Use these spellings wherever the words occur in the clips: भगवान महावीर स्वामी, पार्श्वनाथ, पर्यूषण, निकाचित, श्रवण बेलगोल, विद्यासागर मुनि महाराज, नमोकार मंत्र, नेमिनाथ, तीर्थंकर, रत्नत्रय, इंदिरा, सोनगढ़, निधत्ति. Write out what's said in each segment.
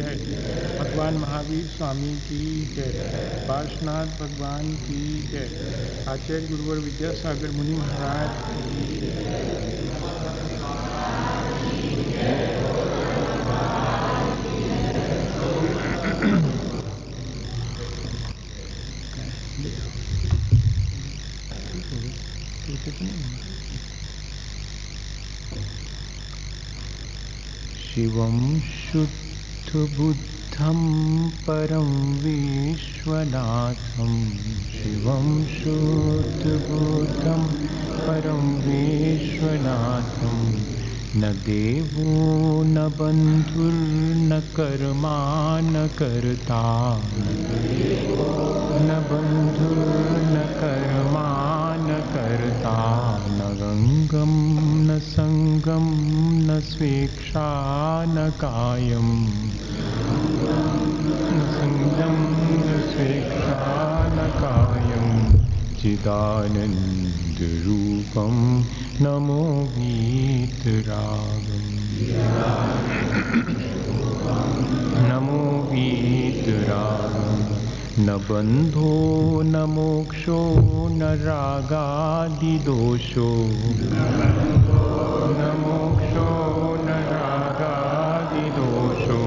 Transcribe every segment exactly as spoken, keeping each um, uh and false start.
जय। भगवान महावीर स्वामी की जय। पार्श्वनाथ भगवान की जय। आचार्य गुरुवर विद्यासागर मुनि महाराज की जय। शिवं शुद्धबुद्धं परं विश्वनाथं शिवं शुद्धबुद्धं परं विश्वनाथं न देवो न बन्धुर्न कर्मा न कर्ता न बन्धुर्न कर्मा न कर्ता न गंगं न संगं न स्वेक्षा न कायं न संगं न स्वेक्षा न कायं चिदानन्दरूपं नमो गीतरागं नमो गीतरागं न बंधो न मोक्षो न रागादिदोषो न मोक्षो न रागादिदोषो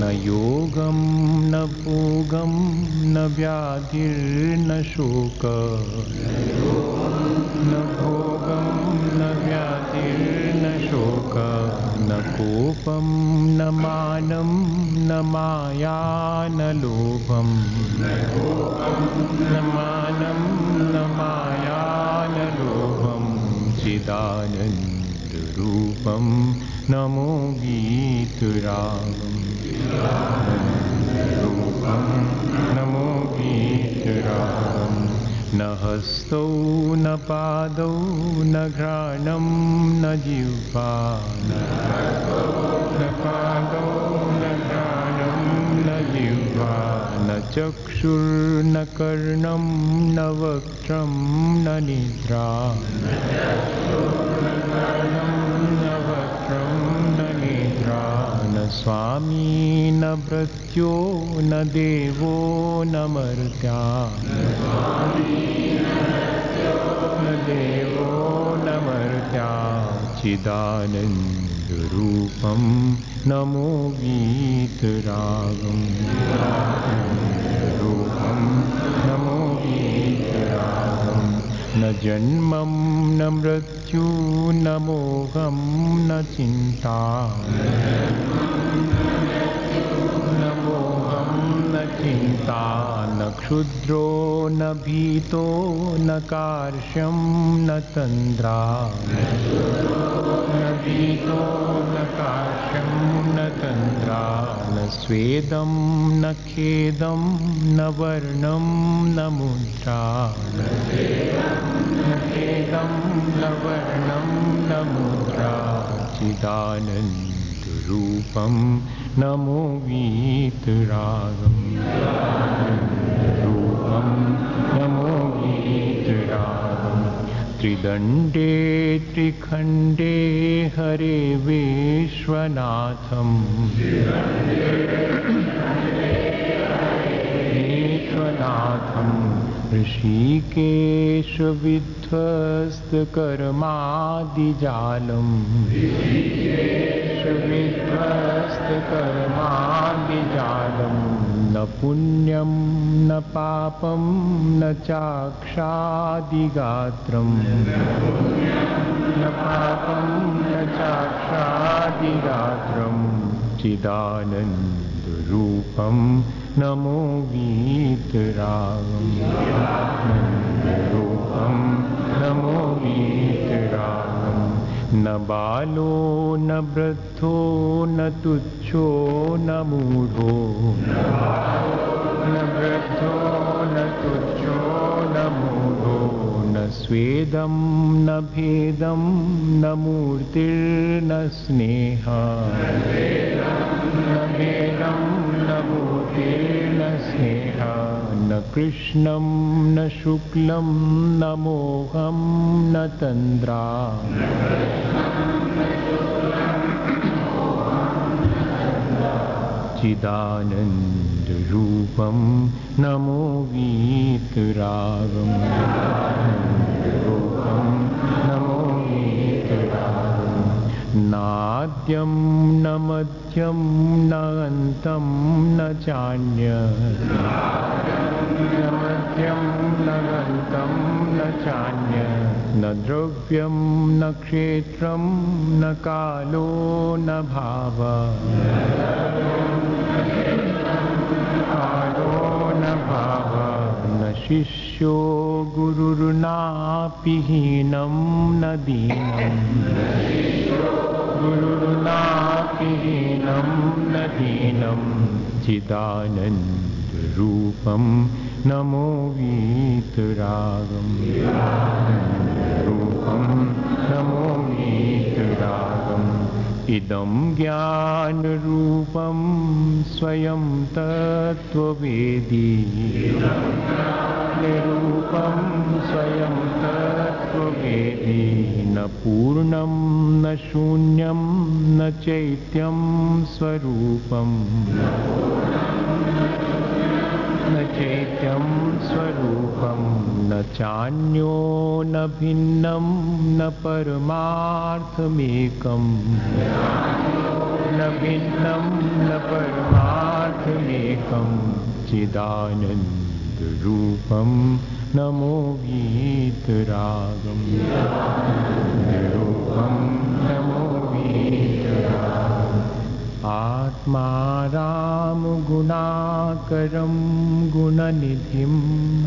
न योगं न भोगं न व्याधिर्न शोक न भोगं न व्याधिर्न शोक न कोपं न मानं न माया न लोभं न मानं न माया न लोभं चिदानन्दरूपं नमो गीतरागं रूपं नमो गीतरागं न हस्तौ न पादौ न घ्राणं न जिह्वा न पादौ न घ्राणं न जिह्वा न चक्षुर्न कर्णं न वक्त्रं न निद्रा न चक्षुर्न कर्णं न वक्त्रं न निद्रा न स्वामी न भृत्यो न देवो न मर्त्या न देवो न मर्त्या चिदानन्दरूपं नमो गीतरागं रूपं नमो गीतरागं न जन्मं न मृत्यु न मोहं न चिन्ता न मोहं न चिन्ता न क्षुद्रो न भीतो न कार्ष्यं न तन्द्रा न भीतो न कार्ष्यं न तन्द्रा न स्वेदं न खेदं न वर्णं न मुद्रा न खेदं न वर्णं न मुद्रा चिदानन्दरूपं नमो गीतरागं रूपं नमो गीतरागं त्रिदण्डे त्रिखण्डे हरे विश्वनाथं विश्वनाथं ऋषिकेश विध्वस्तकर्मादिजालम् विध्वस्तकर्मादिजालं न पुण्यं न पापं न चाक्षादिगात्रं न पापं न चाक्षादिगात्रं चिदानन्दरूपं नमो गीतरागं रूपं नमो गीतरागं न बालो न वृद्धो न तुच्छो न मूढो न वृद्धो न तुच्छो न मूढो न स्वेदं न भेदं न मूर्तिर्न स्नेहा न भेदं न मूर्तिर्न स्नेहा न कृष्णं न शुक्लं न मोहं न तन्द्रा सच्चिदानन्दरूपं नमो वीतरागं रूपं नमो वीतरागं नाद्यं न मध्यं न अन्तं न चान्यं न द्रव्यं न क्षेत्रं न कालो न भाव कालो न भाव न शिष्यो गुरुर्नापि हीनं न दीनं गुरुर्नापि हीनं न दीनं चिदानन्दरूपं नमो वीतरागं रूपं नमो वीतरागम् इदं ज्ञानरूपं स्वयं तत्त्ववेदी इदं ज्ञानरूपं स्वयं तत्त्ववेदी न पूर्णं न शून्यं न चैत्यं स्वरूपं न चैत्यं स्वरूपं न चान्यो न भिन्नं न परमार्थमेकं न भिन्नं न परमार्थमेकं चिदानन्दरूपं नमो वीतरागं रूपं नमो वीतरागम् आत्मा राम गुणाकरं गुणनिधिं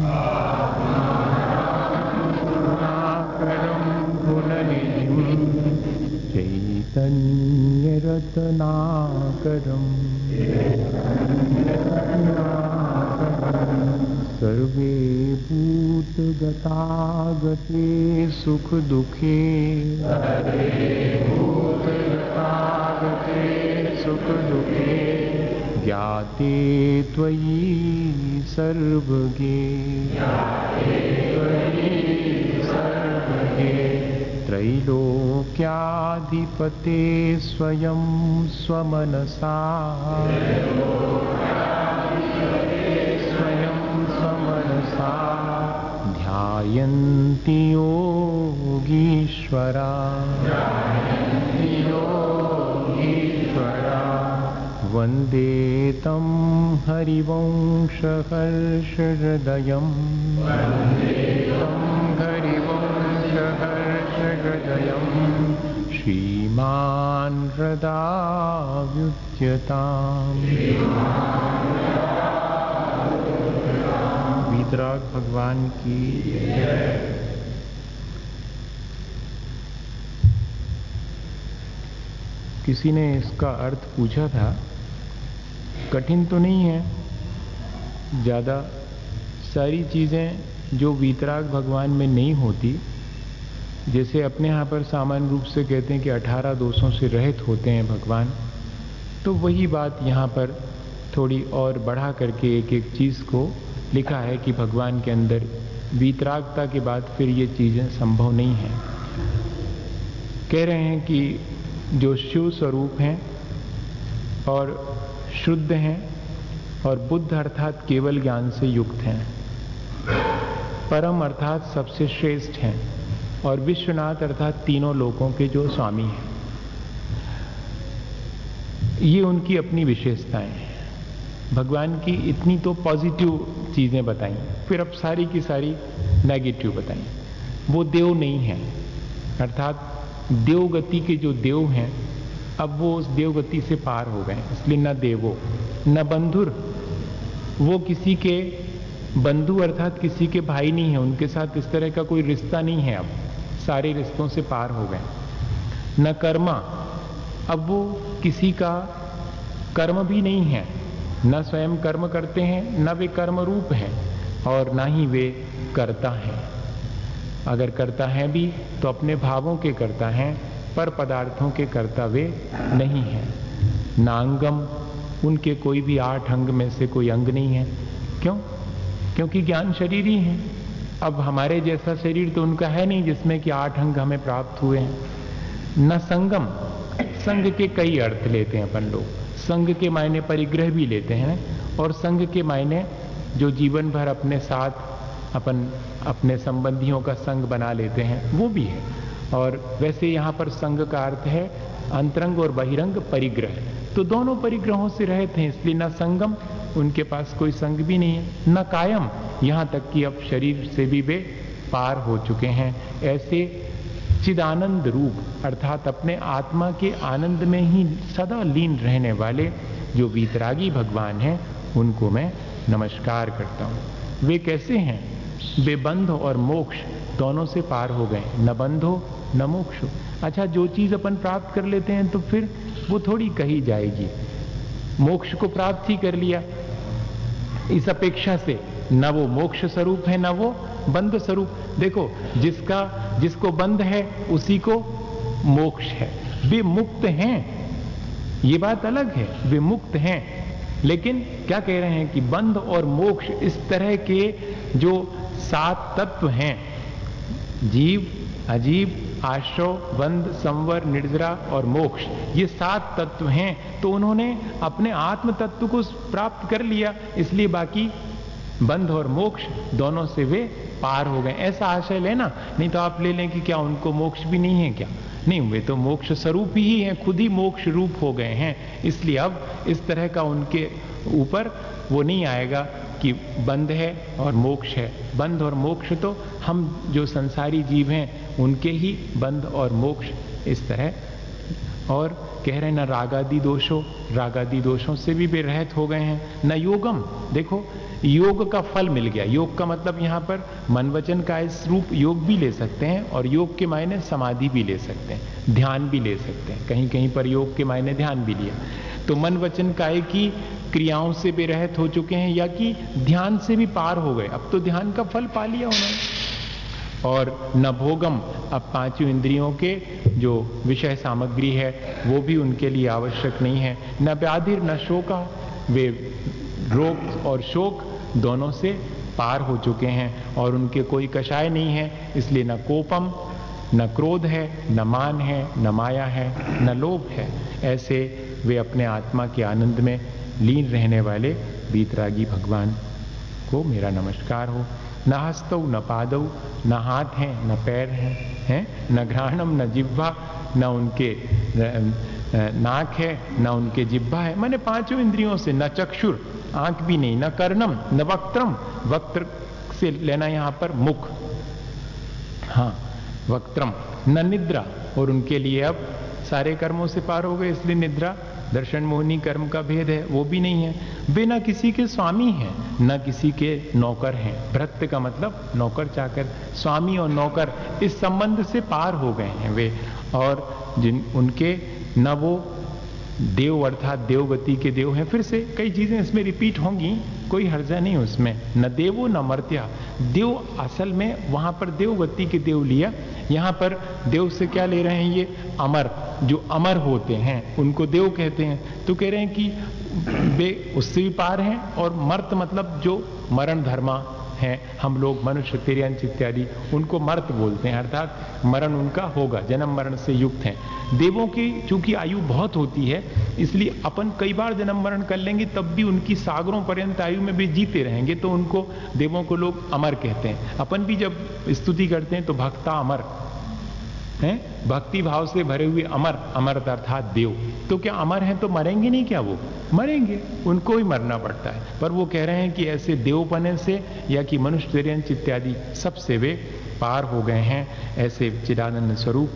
आत्मा राम गुणाकरं गुणनिधिं चैतन्यरत्नाकरं सर्वे भूतगतागते सुखदुःखे सुखदुःखे ज्ञाते त्वयि सर्वगे त्रैलोक्याधिपते स्वयं स्वमनसा स्वयं स्वमनसा ध्यायन्ति योगीश्वरा वन्दे तं हरिवंशहर्षहृदयं वन्दे तं हरिवंशहर्षहृदयं श्रीमान् हृदाव्युद्यताम् वीतराग भगवान की जय। किसी ने इसका अर्थ पूछा था, कठिन तो नहीं है ज़्यादा। सारी चीज़ें जो वीतराग भगवान में नहीं होती, जैसे अपने यहाँ पर सामान्य रूप से कहते हैं कि अठारह दोषों से रहित होते हैं भगवान, तो वही बात यहाँ पर थोड़ी और बढ़ा करके एक एक चीज़ को लिखा है कि भगवान के अंदर वीतरागता के बाद फिर ये चीज़ें संभव नहीं हैं। कह रहे हैं कि जो शिव स्वरूप हैं और शुद्ध हैं और बुद्ध अर्थात केवल ज्ञान से युक्त हैं, परम अर्थात सबसे श्रेष्ठ हैं और विश्वनाथ अर्थात तीनों लोकों के जो स्वामी हैं, ये उनकी अपनी विशेषताएं हैं। भगवान की इतनी तो पॉजिटिव चीज़ें बताई, फिर अब सारी की सारी नेगेटिव बताई। वो देव नहीं हैं, अर्थात देवगति के जो देव हैं अब वो उस देवगति से पार हो गए, इसलिए न देवो न बंधुर। वो किसी के बंधु अर्थात किसी के भाई नहीं है, उनके साथ इस तरह का कोई रिश्ता नहीं है, अब सारे रिश्तों से पार हो गए। न कर्मा, अब वो किसी का कर्म भी नहीं है, न स्वयं कर्म करते हैं, न वे कर्म रूप हैं और ना ही वे कर्ता हैं। अगर करता है भी तो अपने भावों के करता हैं, पर पदार्थों के करता वे नहीं हैं। नांगम, उनके कोई भी आठ अंग में से कोई अंग नहीं है। क्यों? क्योंकि ज्ञान शरीर ही है। अब हमारे जैसा शरीर तो उनका है नहीं जिसमें कि आठ अंग हमें प्राप्त हुए हैं। न संगम, संग के कई अर्थ लेते हैं अपन लोग, संघ के मायने परिग्रह भी लेते हैं और संघ के मायने जो जीवन भर अपने साथ अपन अपने संबंधियों का संग बना लेते हैं वो भी है। और वैसे यहाँ पर संघ का अर्थ है अंतरंग और बहिरंग परिग्रह, तो दोनों परिग्रहों से रहते हैं, इसलिए न संगम, उनके पास कोई संग भी नहीं है, न कायम, यहाँ तक कि अब शरीर से भी वे पार हो चुके हैं। ऐसे चिदानंद रूप अर्थात अपने आत्मा के आनंद में ही सदा लीन रहने वाले जो वीतरागी भगवान हैं उनको मैं नमस्कार करता हूँ। वे कैसे हैं? वे बंध और मोक्ष दोनों से पार हो गए, न बंधो न मोक्षो। अच्छा, जो चीज़ अपन प्राप्त कर लेते हैं तो फिर वो थोड़ी कही जाएगी, मोक्ष को प्राप्त ही कर लिया, इस अपेक्षा से न वो मोक्ष स्वरूप है न वो बंध स्वरूप। देखो, जिसका जिसको बंध है उसी को मोक्ष है। वे मुक्त हैं, ये बात अलग है, वे मुक्त हैं, लेकिन क्या कह रहे हैं कि बंध और मोक्ष इस तरह के जो सात तत्व हैं, जीव, अजीव, आश्रव, बंध, संवर, निर्जरा और मोक्ष, ये सात तत्व हैं, तो उन्होंने अपने आत्म तत्व को प्राप्त कर लिया, इसलिए बाकी बंध और मोक्ष दोनों से वे पार हो गए, ऐसा आशय लेना। नहीं तो आप ले लें कि क्या उनको मोक्ष भी नहीं है क्या? नहीं, वे तो मोक्ष स्वरूप ही हैं, खुद ही मोक्ष रूप हो गए हैं, इसलिए अब इस तरह का उनके ऊपर वो नहीं आएगा कि बंध है और मोक्ष है। बंध और मोक्ष तो हम जो संसारी जीव हैं उनके ही बंध और मोक्ष इस तरह। और कह रहे हैं ना रागादि दोषों, रागादि दोषों से भी वे रहित हो गए हैं। ना योगम, देखो योग का फल मिल गया। योग का मतलब यहाँ पर मन वचन काया रूप योग भी ले सकते हैं और योग के मायने समाधि भी ले सकते हैं, ध्यान भी ले सकते हैं, कहीं कहीं पर योग के मायने ध्यान भी लिया। तो मन वचन काया की क्रियाओं से बेरहत हो चुके हैं या कि ध्यान से भी पार हो गए, अब तो ध्यान का फल पा लिया उन्होंने। और न भोगम, अब पांचों इंद्रियों के जो विषय सामग्री है वो भी उनके लिए आवश्यक नहीं है। न व्याधिर न शोका, वे रोग और शोक दोनों से पार हो चुके हैं और उनके कोई कषाय नहीं है, इसलिए न कोपम, न क्रोध है, न मान है, न माया है, न लोभ है। ऐसे वे अपने आत्मा के आनंद में लीन रहने वाले वीतरागी भगवान को मेरा नमस्कार हो। न हस्तौ न पादौ, न हाथ हैं न पैर हैं, हैं न घ्राणम न जिह्वा, न उनके नाक है न उनके जिह्वा है, माने पांचों इंद्रियों से। न चक्षुर, आंख भी नहीं, न कर्णम, न वक्त्रम, वक्त्र से लेना यहाँ पर मुख, हाँ वक्त्रम, न निद्रा, और उनके लिए अब सारे कर्मों से पार हो गए, इसलिए निद्रा दर्शन मोहिनी कर्म का भेद है वो भी नहीं है। बिना किसी के स्वामी हैं, न किसी के नौकर हैं, भृत्य का मतलब नौकर चाकर, स्वामी और नौकर इस संबंध से पार हो गए हैं वे। और जिन उनके न वो देव अर्थात देवगति के देव हैं, फिर से कई चीज़ें इसमें रिपीट होंगी, कोई हर्जा नहीं उसमें। न देवो न मर्त्या, देव असल में वहाँ पर देवगति के देव लिया, यहाँ पर देव से क्या ले रहे हैं ये अमर, जो अमर होते हैं उनको देव कहते हैं। तो कह रहे हैं कि वे उससे भी पार हैं। और मर्त मतलब जो मरण धर्मा हैं, हम लोग मनुष्य, तिर्यंच इत्यादि, उनको मर्त बोलते हैं, अर्थात मरण उनका होगा, जन्म मरण से युक्त हैं। देवों की चूंकि आयु बहुत होती है, इसलिए अपन कई बार जन्म मरण कर लेंगे तब भी उनकी सागरों पर्यंत आयु में भी जीते रहेंगे, तो उनको देवों को लोग अमर कहते हैं। अपन भी जब स्तुति करते हैं तो भक्ता अमर हैं, भक्ति भाव से भरे हुए अमर, अमर अर्थात देव। तो क्या अमर हैं तो मरेंगे नहीं क्या? वो मरेंगे, उनको ही मरना पड़ता है, पर वो कह रहे हैं कि ऐसे देवपने से या कि मनुष्य तिर्यंच इत्यादि सबसे वे पार हो गए हैं। ऐसे चिदानंद स्वरूप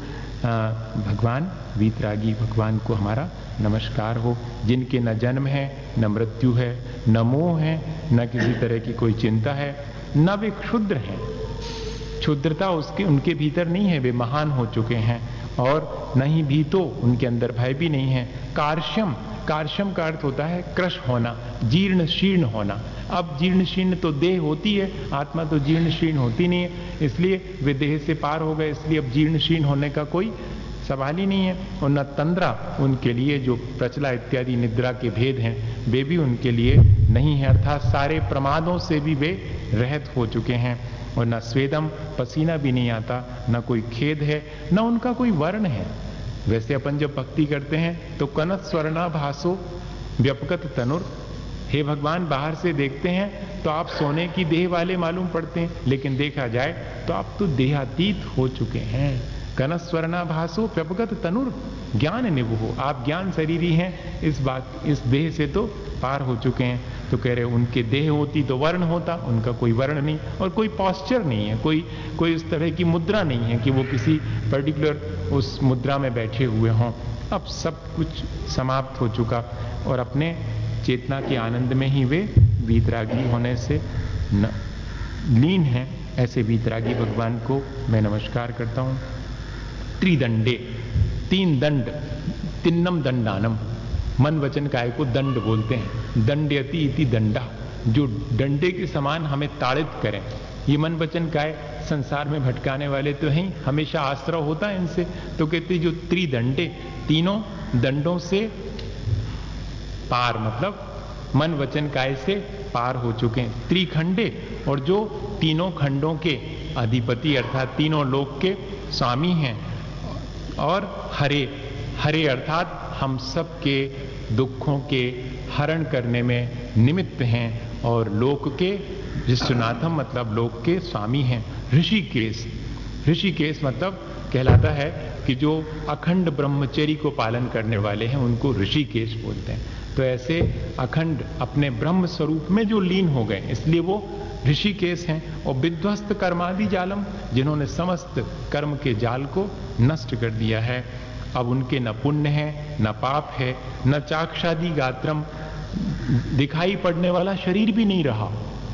भगवान वीतरागी भगवान को हमारा नमस्कार हो, जिनके न जन्म है न मृत्यु है, न मोह है, न किसी तरह की कोई चिंता है, न वे क्षुद्र हैं, क्षुद्रता उसके उनके भीतर नहीं है, वे महान हो चुके हैं। और नहीं भीतो, उनके अंदर भय भी नहीं है। कार्श्यम, कार्श्यम का अर्थ होता है क्रश होना, जीर्ण शीर्ण होना। अब जीर्ण शीर्ण तो देह होती है, आत्मा तो जीर्ण शीर्ण होती नहीं है, इसलिए वे देह से पार हो गए, इसलिए अब जीर्ण शीर्ण होने का कोई सवाल ही नहीं है। और न तंद्रा, उनके लिए जो प्रचला इत्यादि निद्रा के भेद हैं वे भी उनके लिए नहीं है, अर्थात सारे प्रमादों से भी वे रहित हो चुके हैं। और न स्वेदम, पसीना भी नहीं आता, न कोई खेद है, न उनका कोई वर्ण है। वैसे अपन जब भक्ति करते हैं तो कनत स्वर्णा भासो व्यपगत तनुर। हे भगवान, बाहर से देखते हैं तो आप सोने की देह वाले मालूम पड़ते हैं, लेकिन देखा जाए तो आप तो देहातीत हो चुके हैं। कनस्वर्णाभासो व्यपगत तनुर ज्ञान निभो, आप ज्ञान शरीरी हैं, इस बात इस देह से तो पार हो चुके हैं। तो कह रहे उनके देह होती तो वर्ण होता, उनका कोई वर्ण नहीं और कोई पॉस्चर नहीं है, कोई कोई इस तरह की मुद्रा नहीं है कि वो किसी पर्टिकुलर उस मुद्रा में बैठे हुए हों। अब सब कुछ समाप्त हो चुका और अपने चेतना के आनंद में ही वे वीतरागी होने से न, लीन हैं। ऐसे वीतरागी भगवान को मैं नमस्कार करता हूँ। त्रिदंडे, तीन दंड, तिन्नम दंडानम, मन वचन काय को दंड बोलते हैं। दंडयति इति दंडा, जो डंडे के समान हमें ताड़ित करें। ये मन वचन काय संसार में भटकाने वाले तो हैं, हमेशा आश्रय होता है इनसे। तो कहते जो त्रिदंडे, तीनों दंडों से पार, मतलब मन वचन काय से पार हो चुके हैं। त्रिखंडे, और जो तीनों खंडों के अधिपति अर्थात तीनों लोक के स्वामी हैं। और हरे, हरे अर्थात हम सब के दुखों के हरण करने में निमित्त हैं और लोक के विश्वनाथम मतलब लोक के स्वामी हैं। ऋषिकेश, ऋषिकेश मतलब कहलाता है कि जो अखंड ब्रह्मचर्य को पालन करने वाले हैं उनको ऋषिकेश बोलते हैं। तो ऐसे अखंड अपने ब्रह्म स्वरूप में जो लीन हो गए, इसलिए वो ऋषिकेश हैं। और विध्वस्त कर्मादि जालम, जिन्होंने समस्त कर्म के जाल को नष्ट कर दिया है। अब उनके न पुण्य है न पाप है, न चाक्षादि गात्रम, दिखाई पड़ने वाला शरीर भी नहीं रहा,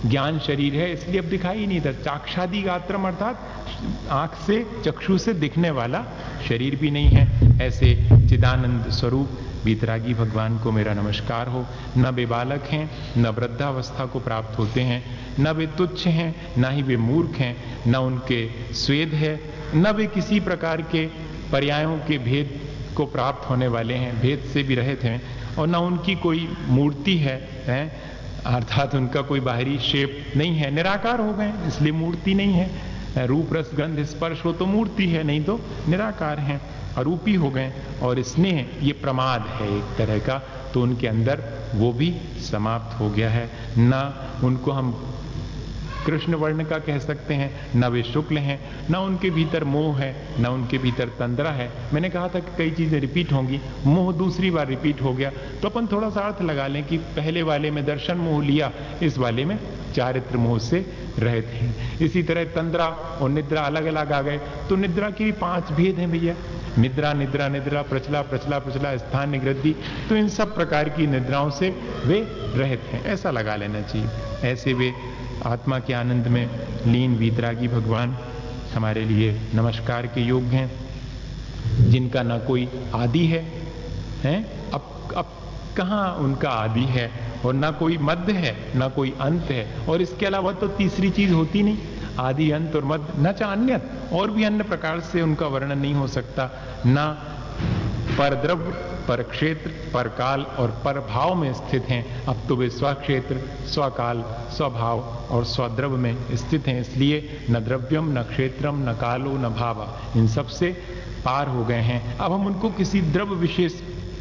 ज्ञान शरीर है इसलिए अब दिखाई नहीं देता। चाक्षादि गात्रम अर्थात आंख से, चक्षु से दिखने वाला शरीर भी नहीं है। ऐसे चिदानंद स्वरूप वीतरागी भगवान को मेरा नमस्कार हो। न वे बालक हैं न वृद्धावस्था को प्राप्त होते हैं, न वे तुच्छ हैं न ही वे मूर्ख हैं, न उनके स्वेद है न वे किसी प्रकार के पर्यायों के भेद को प्राप्त होने वाले हैं, भेद से भी रहित हैं। और न उनकी कोई मूर्ति है, है? अर्थात उनका कोई बाहरी शेप नहीं है, निराकार हो गए इसलिए मूर्ति नहीं है। रूप रस गंध स्पर्श हो तो मूर्ति है, नहीं तो निराकार हैं, अरूपी हो गए। और स्नेह, ये प्रमाद है एक तरह का, तो उनके अंदर वो भी समाप्त हो गया है। ना उनको हम कृष्ण वर्ण का कह सकते हैं, ना वे शुक्ल हैं, ना उनके भीतर मोह है, ना उनके भीतर तंद्रा है। मैंने कहा था कि कई चीज़ें रिपीट होंगी, मोह दूसरी बार रिपीट हो गया, तो अपन थोड़ा सा अर्थ लगा लें कि पहले वाले में दर्शन मोह लिया, इस वाले में चारित्र मोह से रहे थे। इसी तरह तंद्रा और निद्रा अलग अलग आ गए। तो निद्रा के पांच भेद हैं भैया, निद्रा निद्रा निद्रा, प्रचला प्रचला प्रचला, स्थान निगृद्धि, तो इन सब प्रकार की निद्राओं से वे रहित हैं, ऐसा लगा लेना चाहिए। ऐसे वे आत्मा के आनंद में लीन वीतरागी भगवान हमारे लिए नमस्कार के योग्य हैं, जिनका ना कोई आदि है, हैं? अब अब कहाँ उनका आदि है, और ना कोई मध्य है ना कोई अंत है, और इसके अलावा तो तीसरी चीज होती नहीं, आदि अंत और मध्य, न चान्य, और भी अन्य प्रकार से उनका वर्णन नहीं हो सकता। ना परद्रव्य, पर क्षेत्र, पर काल और पर भाव में स्थित हैं। अब तो वे स्वक्षेत्र, स्वकाल, स्वभाव और स्वद्रव्य में स्थित हैं, इसलिए न द्रव्यम न क्षेत्रम न कालो न भावा, इन सब से पार हो गए हैं। अब हम उनको किसी द्रव्य विशेष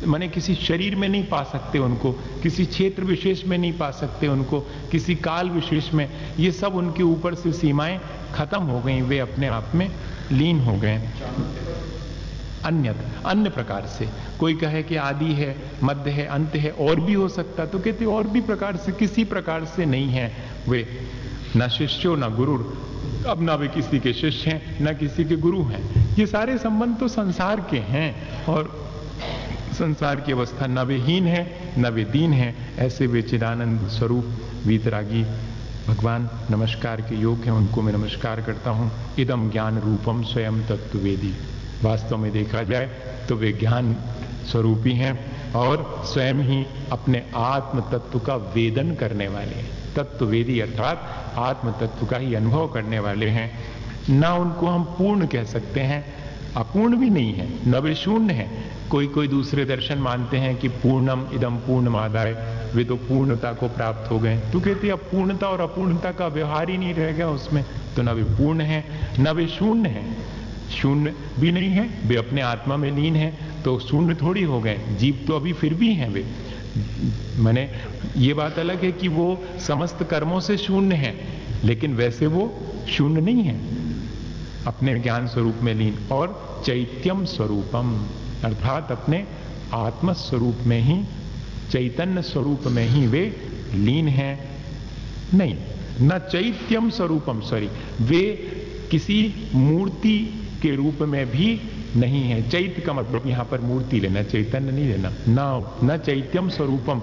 माने किसी शरीर में नहीं पा सकते, उनको किसी क्षेत्र विशेष में नहीं पा सकते, उनको किसी काल विशेष में, ये सब उनके ऊपर से सीमाएं खत्म हो गई, वे अपने आप में लीन हो गए। अन्य अन्य प्रकार से कोई कहे कि आदि है, मध्य है, अंत है, और भी हो सकता, तो कहते और भी प्रकार से, किसी प्रकार से नहीं है वे। न शिष्यो न गुरु, अब ना वे किसी के शिष्य हैं ना किसी के गुरु हैं। ये सारे संबंध तो संसार के हैं और संसार की अवस्था, न वे हीन है न वे दीन है। ऐसे वे चिदानंद स्वरूप वीतरागी भगवान नमस्कार के योग्य हैं, उनको मैं नमस्कार करता हूँ। इदम ज्ञान रूपम स्वयं तत्ववेदी, वास्तव में देखा जाए तो वे ज्ञान स्वरूपी हैं और स्वयं ही अपने आत्म तत्व का वेदन करने वाले हैं, तत्ववेदी अर्थात आत्म तत्व का ही अनुभव करने वाले हैं। ना उनको हम पूर्ण कह सकते हैं, अपूर्ण भी नहीं है, न वे शून्य है। कोई कोई दूसरे दर्शन मानते हैं कि पूर्णम इदम पूर्णमादाय, वे तो पूर्णता को प्राप्त हो गए। तो कहते अब पूर्णता और अपूर्णता का व्यवहार ही नहीं रहेगा उसमें, तो न वे पूर्ण है न वे शून्य है, शून्य भी नहीं है, वे अपने आत्मा में लीन है, तो शून्य थोड़ी हो गए, जीव तो अभी फिर भी हैं वे। मैंने ये बात अलग है कि वो समस्त कर्मों से शून्य है, लेकिन वैसे वो शून्य नहीं है, अपने ज्ञान स्वरूप में लीन और चैत्यम स्वरूपम अर्थात अपने आत्म स्वरूप में ही, चैतन्य स्वरूप में ही वे लीन हैं। नहीं, न चैत्यम स्वरूपम, सॉरी, वे किसी मूर्ति के रूप में भी नहीं है। चैत्य का मतलब यहाँ पर मूर्ति लेना, चैतन्य नहीं लेना। न न चैत्यम स्वरूपम,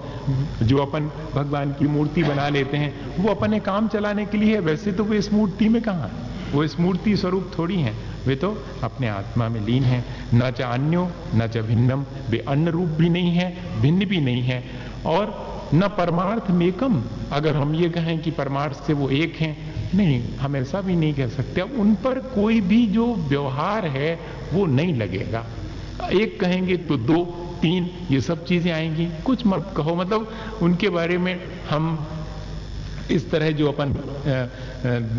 जो अपन भगवान की मूर्ति बना लेते हैं वो अपने काम चलाने के लिए है, वैसे तो वो इस मूर्ति में कहाँ, वो इस मूर्ति स्वरूप थोड़ी हैं, वे तो अपने आत्मा में लीन हैं। न च अन्यो न च भिन्नम, वे अन्य रूप भी नहीं है, भिन्न भी नहीं है। और न परमार्थ मेकम, अगर हम ये कहें कि परमार्थ से वो एक हैं, नहीं, हम ऐसा भी नहीं कह सकते। अब उन पर कोई भी जो व्यवहार है वो नहीं लगेगा, एक कहेंगे तो दो तीन ये सब चीजें आएंगी, कुछ मत कहो, मतलब उनके बारे में हम इस तरह जो अपन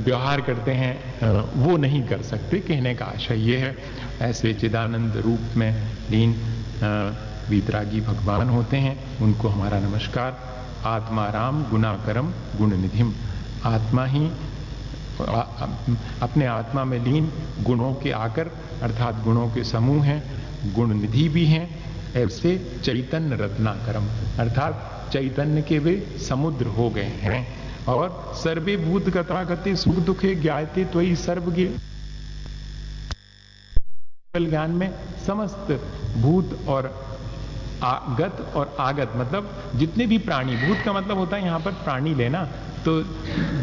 व्यवहार करते हैं वो नहीं कर सकते। कहने का आशय ये है, ऐसे चिदानंद रूप में लीन वीतरागी भगवान होते हैं, उनको हमारा नमस्कार। आत्मा राम गुणाकरम गुण निधिम, आत्मा ही अपने आत्मा में लीन गुणों के आकर अर्थात गुणों के समूह हैं, गुण निधि भी हैं, ऐसे चैतन्य रत्नाकरम अर्थात चैतन्य के वे समुद्र हो गए हैं। और सर्वे भूत गतागते सुख दुखे ज्ञाते त्वयि सर्व ज्ञान में समस्त भूत और आगत और आगत मतलब जितने भी प्राणी, भूत का मतलब होता है यहाँ पर प्राणी लेना, तो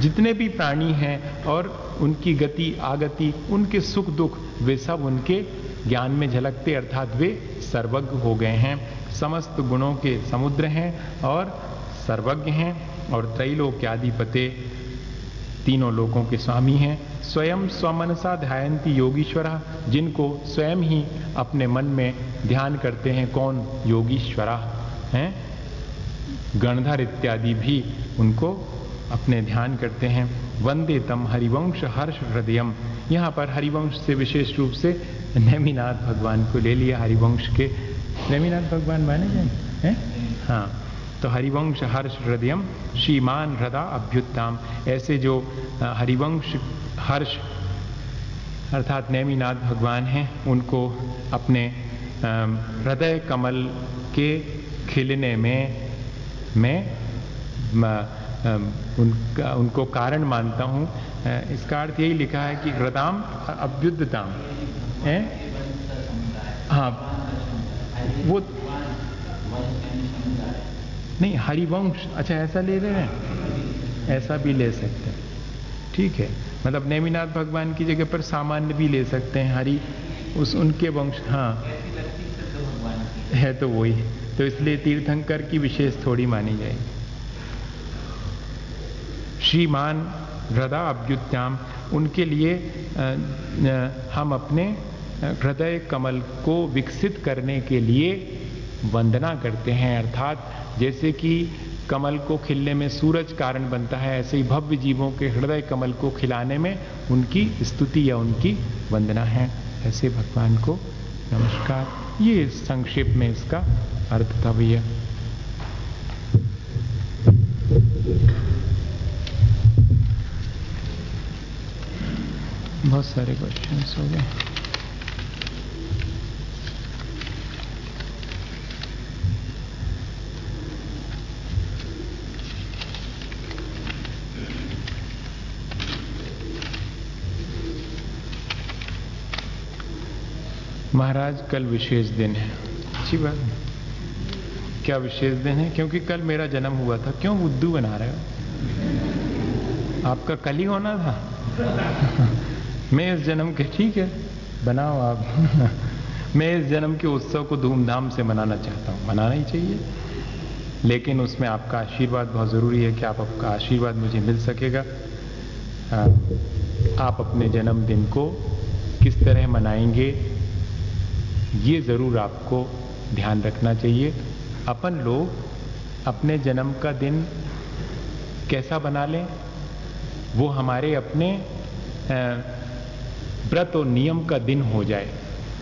जितने भी प्राणी हैं और उनकी गति आगति, उनके सुख दुख, वे सब उनके ज्ञान में झलकते अर्थात वे सर्वज्ञ हो गए हैं, समस्त गुणों के समुद्र हैं और सर्वज्ञ हैं। और त्रैलोक्याधिपते, तीनों लोकों के स्वामी हैं। स्वयं स्वमनसा ध्यायन्ति योगीश्वरा, जिनको स्वयं ही अपने मन में ध्यान करते हैं, कौन? योगीश्वरा हैं। गणधर इत्यादि भी उनको अपने ध्यान करते हैं। वंदे तम हरिवंश हर्ष हृदयम, यहाँ पर हरिवंश से विशेष रूप से नेमिनाथ भगवान को ले लिया। हरिवंश के नेमिनाथ भगवान माने जाए, हाँ, तो हरिवंश हर्ष हृदयम श्रीमान हृदा अभ्युत्थाम, ऐसे जो हरिवंश हर्ष अर्थात नेमिनाथ भगवान हैं, उनको अपने हृदय कमल के खिलने में मैं उनका उनको कारण मानता हूँ। इसका अर्थ यही लिखा है कि हृदाम अभ्युत्थाम, हाँ वो नहीं, हरिवंश, अच्छा ऐसा ले रहे हैं, ऐसा भी ले सकते हैं, ठीक है, मतलब नेमिनाथ भगवान की जगह पर सामान्य भी ले सकते हैं, हरि उस उनके वंश, हाँ है तो वही, तो इसलिए तीर्थंकर की विशेष थोड़ी मानी जाएगी। श्रीमान हृदा अभ्युत्थाम, उनके लिए हम अपने हृदय कमल को विकसित करने के लिए वंदना करते हैं, अर्थात जैसे कि कमल को खिलने में सूरज कारण बनता है, ऐसे ही भव्य जीवों के हृदय कमल को खिलाने में उनकी स्तुति या उनकी वंदना है। ऐसे भगवान को नमस्कार, ये संक्षेप में इसका अर्थ था भैया। बहुत सारे क्वेश्चंस हो गए। महाराज कल विशेष दिन है, अच्छी बात है। क्या विशेष दिन है? क्योंकि कल मेरा जन्म हुआ था। क्यों बुद्धू बना रहे हो? आपका कल ही होना था। मैं इस जन्म के, ठीक है बनाओ आप मैं इस जन्म के उत्सव को धूमधाम से मनाना चाहता हूँ, मनाना ही चाहिए, लेकिन उसमें आपका आशीर्वाद बहुत ज़रूरी है कि आप, आपका आशीर्वाद मुझे मिल सकेगा। आ, आप अपने जन्मदिन को किस तरह मनाएंगे ये ज़रूर आपको ध्यान रखना चाहिए। अपन लोग अपने जन्म का दिन कैसा बना लें वो हमारे अपने व्रत और नियम का दिन हो जाए,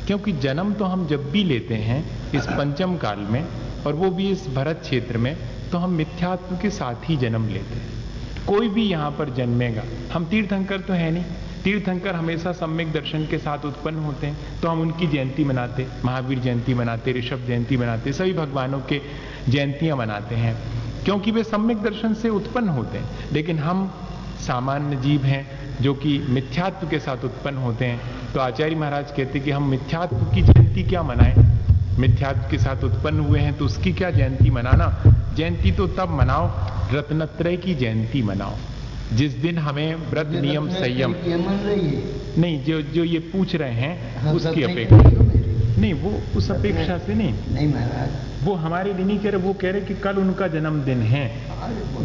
क्योंकि जन्म तो हम जब भी लेते हैं इस पंचम काल में, और वो भी इस भरत क्षेत्र में, तो हम मिथ्यात्व के साथ ही जन्म लेते हैं। कोई भी यहाँ पर जन्मेगा, हम तीर्थंकर तो है नहीं, तीर्थंकर हमेशा सम्यक दर्शन के साथ उत्पन्न होते हैं, तो हम उनकी जयंती मनाते, महावीर जयंती मनाते, ऋषभ जयंती मनाते, सभी भगवानों के जयंतियाँ मनाते हैं, क्योंकि वे सम्यक दर्शन से उत्पन्न होते हैं। लेकिन हम सामान्य जीव हैं जो कि मिथ्यात्व के साथ उत्पन्न होते हैं। तो आचार्य महाराज कहते कि हम मिथ्यात्व की जयंती क्या मनाएं, मिथ्यात्व के साथ उत्पन्न हुए हैं तो उसकी क्या जयंती मनाना। जयंती तो तब मनाओ, रत्नत्रय की जयंती मनाओ, जिस दिन हमें व्रत नियम संयम नहीं, जो जो ये पूछ रहे हैं हाँ, उसकी अपेक्षा नहीं, वो उस अपेक्षा से नहीं, नहीं महाराज वो हमारे लिए नहीं कह रहे, वो कह रहे कि कल उनका जन्मदिन है,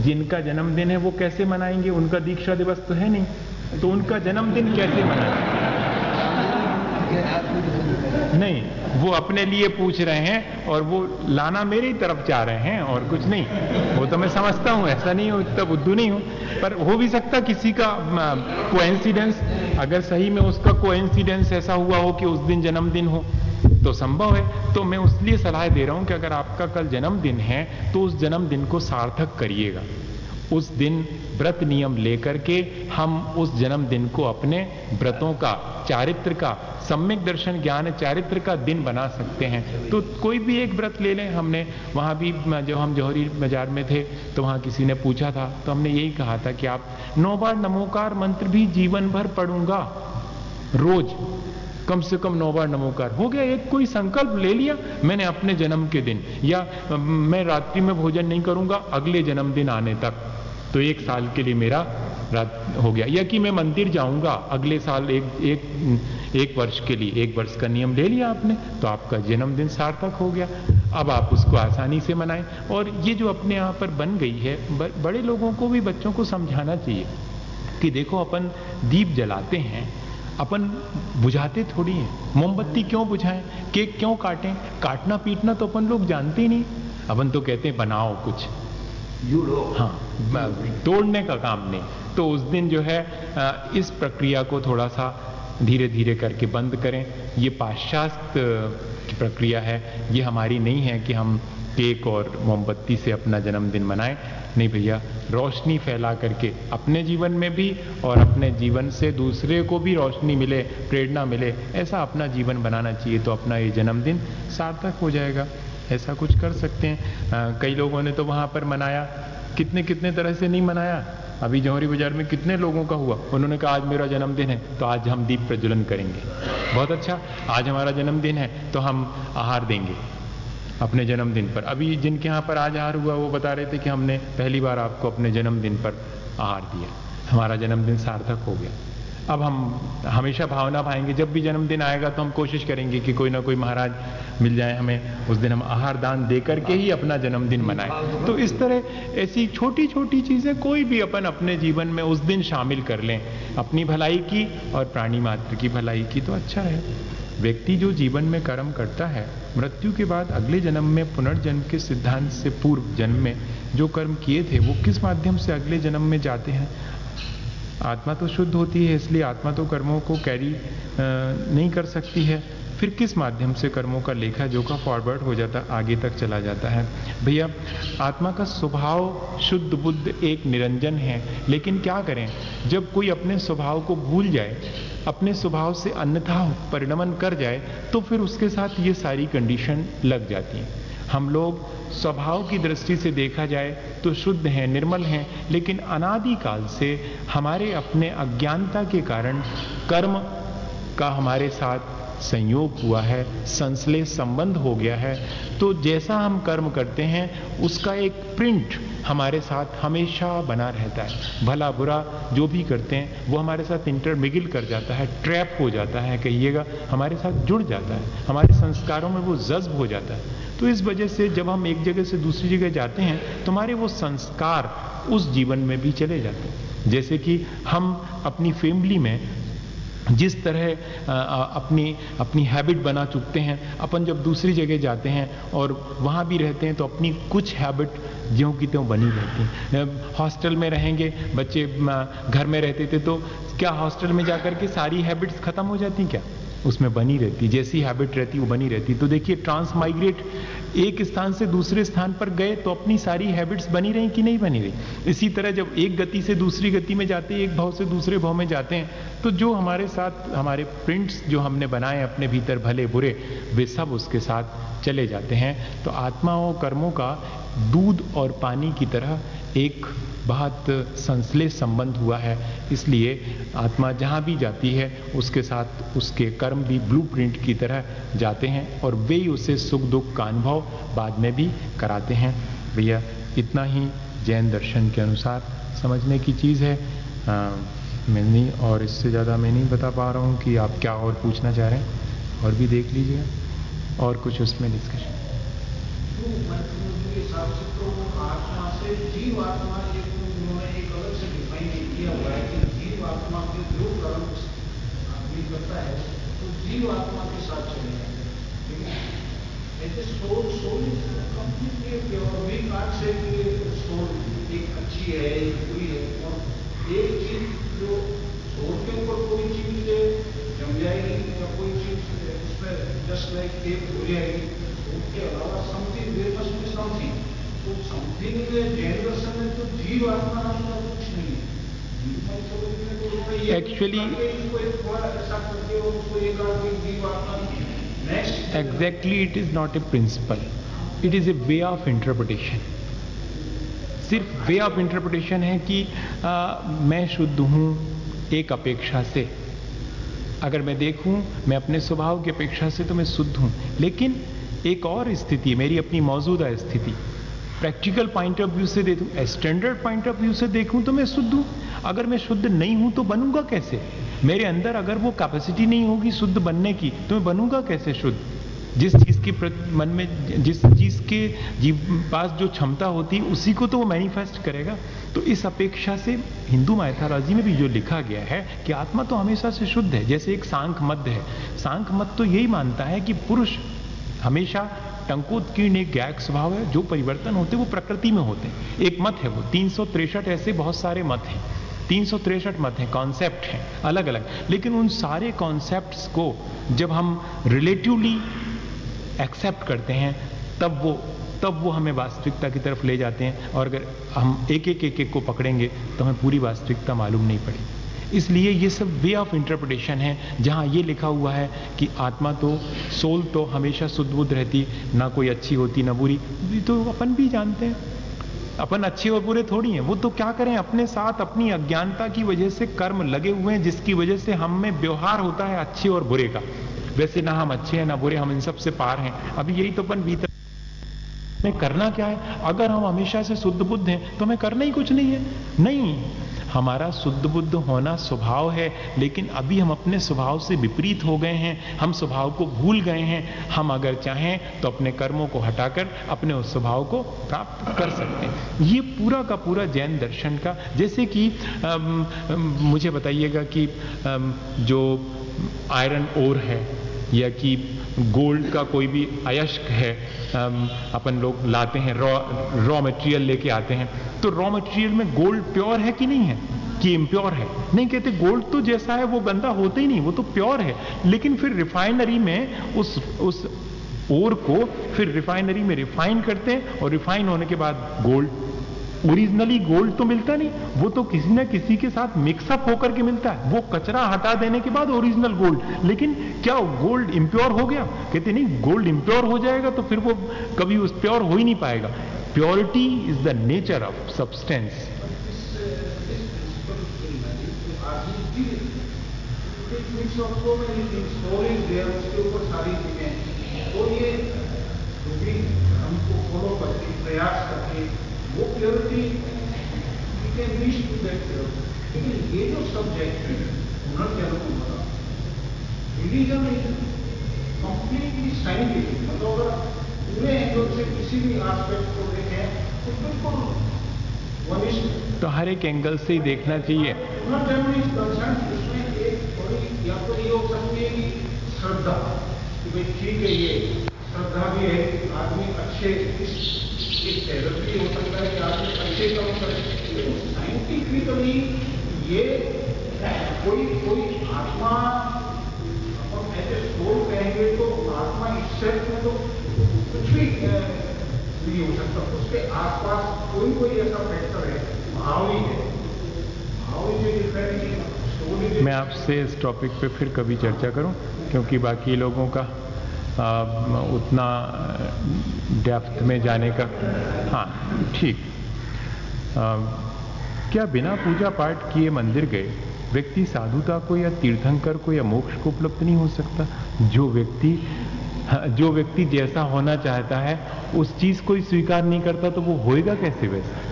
जिनका जन्मदिन है वो कैसे मनाएंगे, उनका दीक्षा दिवस तो है नहीं, तो उनका जन्मदिन कैसे मनाएंगे। नहीं, वो अपने लिए पूछ रहे हैं और वो लाना मेरी तरफ जा रहे हैं, और कुछ नहीं। वो तो मैं समझता हूँ, ऐसा नहीं हो, इतना बुद्धू नहीं हूँ, पर हो भी सकता किसी का कोइंसिडेंस, अगर सही में उसका कोइंसिडेंस ऐसा हुआ हो कि उस दिन जन्मदिन हो तो संभव है। तो मैं उसलिए सलाह दे रहा हूं कि अगर आपका कल जन्मदिन है तो उस जन्मदिन को सार्थक करिएगा। उस दिन व्रत नियम लेकर के हम उस जन्मदिन को अपने व्रतों का, चारित्र का, सम्यक दर्शन ज्ञान चारित्र का दिन बना सकते हैं। तो कोई भी एक व्रत ले लें। हमने वहाँ भी, जब हम जौहरी बाजार में थे तो वहाँ किसी ने पूछा था, तो हमने यही कहा था कि आप नौ बार नमोकार मंत्र भी जीवन भर पढ़ूंगा, रोज कम से कम नौ बार नमोकार हो गया। एक कोई संकल्प ले लिया, मैंने अपने जन्म के दिन, या मैं रात्रि में भोजन नहीं करूंगा अगले जन्मदिन आने तक, तो एक साल के लिए मेरा रात हो गया, या कि मैं मंदिर जाऊंगा अगले साल एक एक एक वर्ष के लिए, एक वर्ष का नियम ले लिया आपने, तो आपका जन्मदिन सार्थक हो गया। अब आप उसको आसानी से मनाएं। और ये जो अपने यहाँ पर बन गई है, बड़े लोगों को भी बच्चों को समझाना चाहिए कि देखो अपन दीप जलाते हैं, अपन बुझाते थोड़ी हैं, मोमबत्ती क्यों बुझाएं, केक क्यों काटें, काटना पीटना तो अपन लोग जानते ही नहीं। अपन तो कहते हैं बनाओ कुछ, हाँ, तोड़ने का काम नहीं। तो उस दिन जो है इस प्रक्रिया को थोड़ा सा धीरे धीरे करके बंद करें। ये पाश्चात्य की प्रक्रिया है, ये हमारी नहीं है कि हम केक और मोमबत्ती से अपना जन्मदिन मनाएं। नहीं भैया, रोशनी फैला करके अपने जीवन में भी, और अपने जीवन से दूसरे को भी रोशनी मिले, प्रेरणा मिले, ऐसा अपना जीवन बनाना चाहिए, तो अपना ये जन्मदिन सार्थक हो जाएगा। ऐसा कुछ कर सकते हैं। आ, कई लोगों ने तो वहाँ पर मनाया, कितने कितने तरह से नहीं मनाया। अभी जौहरी बाजार में कितने लोगों का हुआ, उन्होंने कहा आज मेरा जन्मदिन है तो आज हम दीप प्रज्वलन करेंगे, बहुत अच्छा, आज हमारा जन्मदिन है तो हम आहार देंगे अपने जन्मदिन पर। अभी जिनके यहाँ पर आज आहार हुआ वो बता रहे थे कि हमने पहली बार आपको अपने जन्मदिन पर आहार दिया, हमारा जन्मदिन सार्थक हो गया। अब हम हमेशा भावना पाएंगे, जब भी जन्मदिन आएगा तो हम कोशिश करेंगे कि कोई ना कोई महाराज मिल जाए हमें, उस दिन हम आहार दान दे करके ही अपना जन्मदिन मनाएं। तो इस तरह ऐसी छोटी छोटी चीज़ें कोई भी अपन अपने जीवन में उस दिन शामिल कर लें, अपनी भलाई की और प्राणी मात्र की भलाई की, तो अच्छा है। व्यक्ति जो जीवन में कर्म करता है, मृत्यु के बाद अगले जन्म में पुनर्जन्म के सिद्धांत से पूर्व जन्म में जो कर्म किए थे वो किस माध्यम से अगले जन्म में जाते हैं। आत्मा तो शुद्ध होती है, इसलिए आत्मा तो कर्मों को कैरी नहीं कर सकती है, फिर किस माध्यम से कर्मों का लेखा जोखा फॉरवर्ड हो जाता, आगे तक चला जाता है। भैया, आत्मा का स्वभाव शुद्ध बुद्ध एक निरंजन है, लेकिन क्या करें जब कोई अपने स्वभाव को भूल जाए, अपने स्वभाव से अन्यथा परिणमन कर जाए, तो फिर उसके साथ ये सारी कंडीशन लग जाती है। हम लोग स्वभाव की दृष्टि से देखा जाए तो शुद्ध हैं, निर्मल हैं, लेकिन अनादिकाल से हमारे अपने अज्ञानता के कारण कर्म का हमारे साथ संयोग हुआ है, संश्लेष संबंध हो गया है, तो जैसा हम कर्म करते हैं उसका एक प्रिंट हमारे साथ हमेशा बना रहता है। भला बुरा जो भी करते हैं वो हमारे साथ इंटरमिगिल कर जाता है, ट्रैप हो जाता है कहिएगा, हमारे साथ जुड़ जाता है, हमारे संस्कारों में वो जज्ब हो जाता है। तो इस वजह से जब हम एक जगह से दूसरी जगह जाते हैं तो हमारे वो संस्कार उस जीवन में भी चले जाते हैं। जैसे कि हम अपनी फैमिली में जिस तरह अपनी अपनी हैबिट बना चुकते हैं, अपन जब दूसरी जगह जाते हैं और वहाँ भी रहते हैं तो अपनी कुछ हैबिट ज्यों की त्यों बनी रहती हैं। हॉस्टल में रहेंगे, बच्चे घर में रहते थे तो क्या हॉस्टल में जाकर के सारी हैबिट्स खत्म हो जाती, क्या उसमें बनी रहती, जैसी हैबिट रहती वो बनी रहती। तो देखिए, ट्रांसमाइग्रेट एक स्थान से दूसरे स्थान पर गए तो अपनी सारी हैबिट्स बनी रही कि नहीं बनी रही। इसी तरह जब एक गति से दूसरी गति में जाते हैं, एक भाव से दूसरे भाव में जाते हैं, तो जो हमारे साथ हमारे प्रिंट्स जो हमने बनाए अपने भीतर भले बुरे, वे सब उसके साथ चले जाते हैं। तो आत्माओं कर्मों का दूध और पानी की तरह एक बहुत संश्लेष संबंध हुआ है। इसलिए आत्मा जहाँ भी जाती है उसके साथ उसके कर्म भी ब्लूप्रिंट की तरह जाते हैं और वे ही उसे सुख दुख का अनुभव बाद में भी कराते हैं। भैया इतना ही जैन दर्शन के अनुसार समझने की चीज़ है। आ, मैं नहीं और इससे ज़्यादा मैं नहीं बता पा रहा हूँ कि आप क्या और पूछना चाह रहे हैं, और भी देख लीजिए और कुछ उसमें discussion. Actually exactly it is not a principle, it is a way of interpretation. सिर्फ वे ऑफ इंटरप्रिटेशन है कि आ, मैं शुद्ध हूँ एक अपेक्षा से। अगर मैं देखूँ मैं अपने स्वभाव की अपेक्षा से तो मैं शुद्ध हूँ, लेकिन एक और स्थिति मेरी अपनी मौजूदा स्थिति प्रैक्टिकल पॉइंट ऑफ व्यू से देखूं, स्टैंडर्ड पॉइंट ऑफ व्यू से देखूं तो मैं शुद्ध हूं। अगर मैं शुद्ध नहीं हूं तो बनूंगा कैसे? मेरे अंदर अगर वो कैपेसिटी नहीं होगी शुद्ध बनने की तो मैं बनूंगा कैसे शुद्ध? जिस चीज़ के मन में जिस चीज़ के जीव पास जो क्षमता होती उसी को तो वो मैनिफेस्ट करेगा। तो इस अपेक्षा से हिंदू माइथोलॉजी में भी जो लिखा गया है कि आत्मा तो हमेशा से शुद्ध है, जैसे एक सांख मत है। सांख मत तो यही मानता है कि पुरुष हमेशा टंकोत्कीर्ण एक गायक स्वभाव है, जो परिवर्तन होते वो प्रकृति में होते हैं। एक मत है वो, तीन सौ तिरसठ ऐसे बहुत सारे मत हैं, तीन सौ तिरसठ मत हैं, कॉन्सेप्ट हैं अलग अलग। लेकिन उन सारे कॉन्सेप्ट्स को जब हम रिलेटिवली एक्सेप्ट करते हैं तब वो तब वो हमें वास्तविकता की तरफ ले जाते हैं। और अगर हम एक एक एक एक को पकड़ेंगे तो हमें पूरी वास्तविकता मालूम नहीं पड़ेगी। इसलिए ये सब वे ऑफ इंटरप्रिटेशन है, जहाँ ये लिखा हुआ है कि आत्मा तो सोल तो हमेशा शुद्ध बुद्ध रहती, ना कोई अच्छी होती ना बुरी। तो अपन भी जानते हैं, अपन अच्छे और बुरे थोड़ी हैं। वो तो क्या करें, अपने साथ अपनी अज्ञानता की वजह से कर्म लगे हुए हैं, जिसकी वजह से हम में व्यवहार होता है अच्छे और बुरे का। वैसे ना हम अच्छे हैं ना बुरे, हम इन सब से पार हैं। अभी यही तो अपन भीतर में करना क्या है। अगर हम हमेशा से शुद्ध बुद्ध हैं तो हमें करना ही कुछ नहीं है। नहीं, हमारा शुद्ध बुद्ध होना स्वभाव है, लेकिन अभी हम अपने स्वभाव से विपरीत हो गए हैं, हम स्वभाव को भूल गए हैं। हम अगर चाहें तो अपने कर्मों को हटाकर अपने उस स्वभाव को प्राप्त कर सकते हैं। ये पूरा का पूरा जैन दर्शन का, जैसे कि अम, अम, मुझे बताइएगा कि अम, जो आयरन ओर है या कि गोल्ड का कोई भी अयस्क है, अपन लोग लाते हैं रॉ रॉ मटेरियल लेके आते हैं, तो रॉ मटेरियल में गोल्ड प्योर है कि नहीं है, कि इम्प्योर है? नहीं कहते गोल्ड तो जैसा है वो बंदा होता ही नहीं, वो तो प्योर है। लेकिन फिर रिफाइनरी में उस उस ओर को फिर रिफाइनरी में रिफाइन करते हैं और रिफाइन होने के बाद गोल्ड ओरिजिनली गोल्ड तो मिलता नहीं, वो तो किसी ना किसी के साथ मिक्सअप होकर के मिलता है। वो कचरा हटा देने के बाद ओरिजिनल गोल्ड, लेकिन क्या गोल्ड इम्प्योर हो गया? कहते नहीं, गोल्ड इम्प्योर हो जाएगा तो फिर वो कभी उस प्योर हो ही नहीं पाएगा। Purity is the nature of substance. वो प्योरिटी के बीच में बैठते हो, लेकिन ये जो सब्जेक्ट है उन्होंने क्या बोला, रिलीजन कंप्लीटली साइंटिफिक, मतलब अगर पूरे एंगल से किसी भी एस्पेक्ट को देखें तो बिल्कुल तो हर एक एंगल से ही देखना चाहिए। उसमें एक थोड़ी या तो ये हो सकती है कि श्रद्धा कि भाई ठीक है, ये श्रद्धा भी है आदमी अच्छे एक थेरेपी हो सकता है कि आदमी अच्छे काम करें, लेकिन साइंटिफिकली ये कोई कोई आत्मा अपन ऐसे सोल कहेंगे तो आत्मा इस सेल्फ में तो कुछ भी नहीं हो सकता, उसके आसपास कोई कोई ऐसा फैक्टर है, भावनी है, भावनी जो फैक्टर। मैं आपसे इस टॉपिक पे फिर कभी चर्चा करूं, क्योंकि बाकी लोगों का आ, उतना डेप्थ में जाने का। हाँ ठीक। आ, क्या बिना पूजा पाठ किए मंदिर गए व्यक्ति साधुता को या तीर्थंकर को या मोक्ष को उपलब्ध नहीं हो सकता? जो व्यक्ति जो व्यक्ति जैसा होना चाहता है उस चीज को ही स्वीकार नहीं करता तो वो होएगा कैसे वैसा?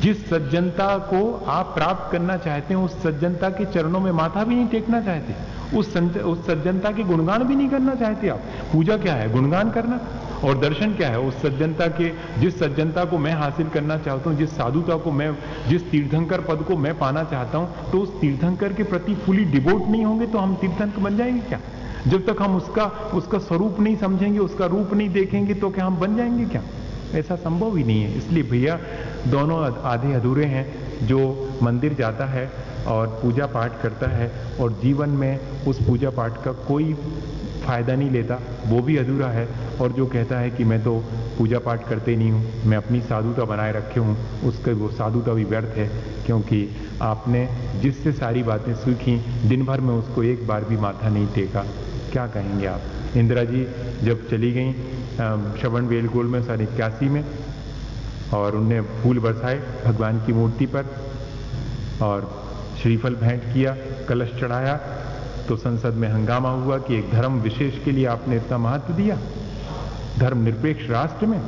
जिस सज्जनता को आप प्राप्त करना चाहते हैं उस सज्जनता के चरणों में माथा भी नहीं टेकना चाहते, उस उस सज्जनता के गुणगान भी नहीं करना चाहते आप। पूजा क्या है? गुणगान करना। और दर्शन क्या है? उस सज्जनता के, जिस सज्जनता को मैं हासिल करना चाहता हूँ, जिस साधुता को मैं, जिस तीर्थंकर पद को मैं पाना चाहता हूँ, तो उस तीर्थंकर के प्रति फुली डिवोट नहीं होंगे तो हम तीर्थंकर बन जाएंगे क्या? जब तक हम उसका उसका स्वरूप नहीं समझेंगे, उसका रूप नहीं देखेंगे तो क्या हम बन जाएंगे क्या? ऐसा संभव ही नहीं है। इसलिए भैया दोनों आधे अधूरे हैं। जो मंदिर जाता है और पूजा पाठ करता है और जीवन में उस पूजा पाठ का कोई फायदा नहीं लेता वो भी अधूरा है, और जो कहता है कि मैं तो पूजा पाठ करते नहीं हूँ, मैं अपनी साधुता बनाए रखे हूँ, उसके वो साधुता भी व्यर्थ है, क्योंकि आपने जिससे सारी बातें सीखी दिन भर में उसको एक बार भी माथा नहीं टेका। क्या कहेंगे आप? इंदिरा जी जब चली गई श्रवण बेलगोल में सन इक्यासी में, और उनने फूल बरसाए भगवान की मूर्ति पर और श्रीफल भेंट किया, कलश चढ़ाया, तो संसद में हंगामा हुआ कि एक धर्म विशेष के लिए आपने इतना महत्व दिया, धर्मनिरपेक्ष राष्ट्र में।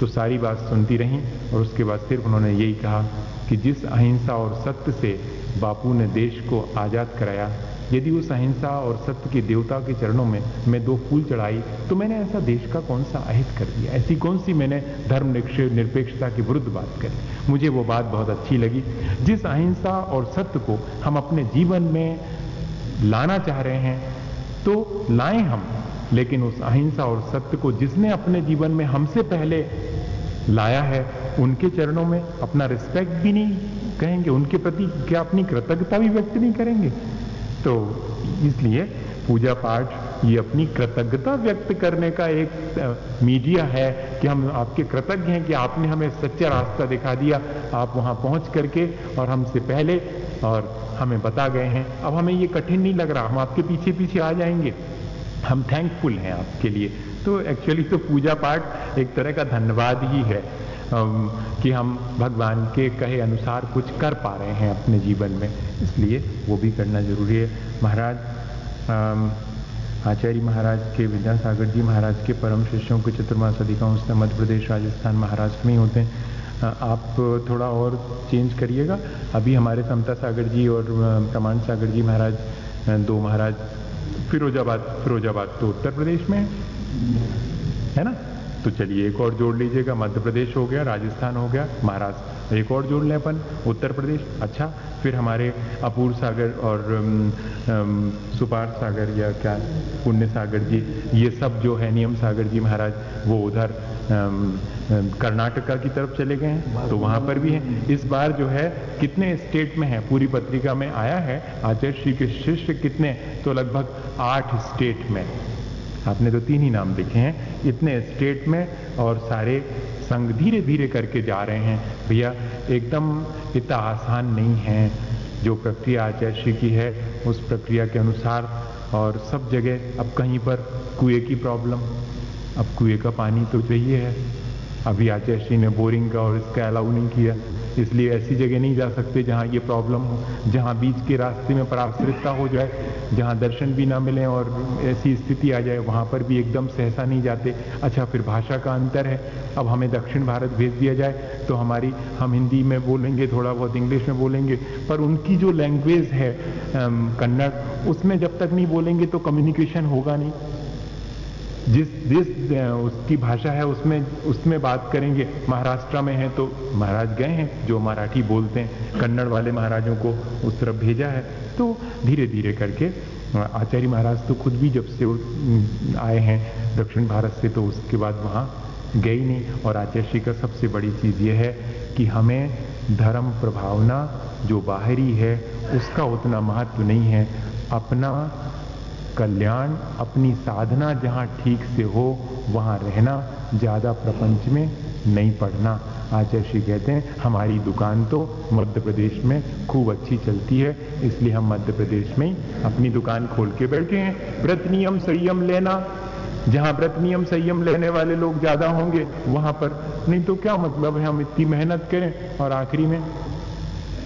तो सारी बात सुनती रहीं और उसके बाद सिर्फ उन्होंने यही कहा कि जिस अहिंसा और सत्य से बापू ने देश को आज़ाद कराया, यदि उस अहिंसा और सत्य की देवता के चरणों में मैं दो फूल चढ़ाई तो मैंने ऐसा देश का कौन सा अहित कर दिया? ऐसी कौन सी मैंने धर्म निरपेक्षता के विरुद्ध बात करी? मुझे वो बात बहुत अच्छी लगी। जिस अहिंसा और सत्य को हम अपने जीवन में लाना चाह रहे हैं तो लाएं हम, लेकिन उस अहिंसा और सत्य को जिसने अपने जीवन में हमसे पहले लाया है उनके चरणों में अपना रिस्पेक्ट भी नहीं कहेंगे, उनके प्रति क्या अपनी कृतज्ञता भी व्यक्त नहीं करेंगे? तो इसलिए पूजा पाठ ये अपनी कृतज्ञता व्यक्त करने का एक मीडिया है कि हम आपके कृतज्ञ हैं कि आपने हमें सच्चा रास्ता दिखा दिया, आप वहाँ पहुँच करके और हमसे पहले और हमें बता गए हैं, अब हमें ये कठिन नहीं लग रहा, हम आपके पीछे पीछे आ जाएंगे, हम थैंकफुल हैं आपके लिए। तो एक्चुअली तो पूजा पाठ एक तरह का धन्यवाद ही है कि हम भगवान के कहे अनुसार कुछ कर पा रहे हैं अपने जीवन में, इसलिए वो भी करना जरूरी है। महाराज आचार्य महाराज के, विद्यासागर जी महाराज के परम शिष्यों के चतुर्मास अधिकांश मध्य प्रदेश, राजस्थान, महाराष्ट्र में होते हैं। आप थोड़ा और चेंज करिएगा। अभी हमारे समता सागर जी और प्रमाण सागर जी महाराज, दो महाराज फिरोजाबाद, फिरोजाबाद तो उत्तर प्रदेश में है ना, तो चलिए एक और जोड़ लीजिएगा। मध्य प्रदेश हो गया, राजस्थान हो गया, महाराष्ट्र, एक और जोड़ लें अपन, उत्तर प्रदेश। अच्छा, फिर हमारे अपूर्व सागर और सुपार्थ सागर या क्या पुण्य सागर जी, ये सब जो है नियम सागर जी महाराज वो उधर कर्नाटका की तरफ चले गए हैं, तो वहाँ पर भी हैं। इस बार जो है कितने स्टेट में है, पूरी पत्रिका में आया है आचार्य श्री के शिष्य कितने, तो लगभग आठ स्टेट में, आपने तो तीन ही नाम लिखे हैं, इतने स्टेट में, और सारे संघ धीरे धीरे करके जा रहे हैं। भैया एकदम इतना आसान नहीं है, जो प्रक्रिया आचार्य श्री की है उस प्रक्रिया के अनुसार, और सब जगह अब कहीं पर कुएं की प्रॉब्लम, अब कुएं का पानी तो चाहिए है, अभी आचार्य श्री ने बोरिंग का और इसका अलाउ नहीं किया, इसलिए ऐसी जगह नहीं जा सकते जहाँ ये प्रॉब्लम हो, जहाँ बीच के रास्ते में पराश्रितता हो जाए, जहाँ दर्शन भी ना मिले और ऐसी स्थिति आ जाए, वहाँ पर भी एकदम सहसा नहीं जाते। अच्छा, फिर भाषा का अंतर है, अब हमें दक्षिण भारत भेज दिया जाए तो हमारी, हम हिंदी में बोलेंगे, थोड़ा बहुत इंग्लिश में बोलेंगे, पर उनकी जो लैंग्वेज है कन्नड़, उसमें जब तक नहीं बोलेंगे तो कम्युनिकेशन होगा नहीं। जिस जिस उसकी भाषा है उसमें उसमें बात करेंगे। महाराष्ट्र में है तो महाराज गए हैं जो मराठी बोलते हैं, कन्नड़ वाले महाराजों को उस तरफ भेजा है, तो धीरे धीरे करके। आचार्य महाराज तो खुद भी जब से आए हैं दक्षिण भारत से तो उसके बाद वहाँ गए ही नहीं। और आचार्य श्री का सबसे बड़ी चीज़ ये है कि हमें धर्म प्रभावना जो बाहरी है उसका उतना महत्व नहीं है, अपना कल्याण, अपनी साधना जहाँ ठीक से हो वहाँ रहना, ज़्यादा प्रपंच में नहीं पढ़ना। आचार्य श्री कहते हैं हमारी दुकान तो मध्य प्रदेश में खूब अच्छी चलती है, इसलिए हम मध्य प्रदेश में ही अपनी दुकान खोल के बैठे हैं। व्रत नियम संयम लेना, जहाँ व्रत नियम संयम लेने वाले लोग ज़्यादा होंगे वहाँ पर, नहीं तो क्या मतलब है हम इतनी मेहनत करें और आखिरी में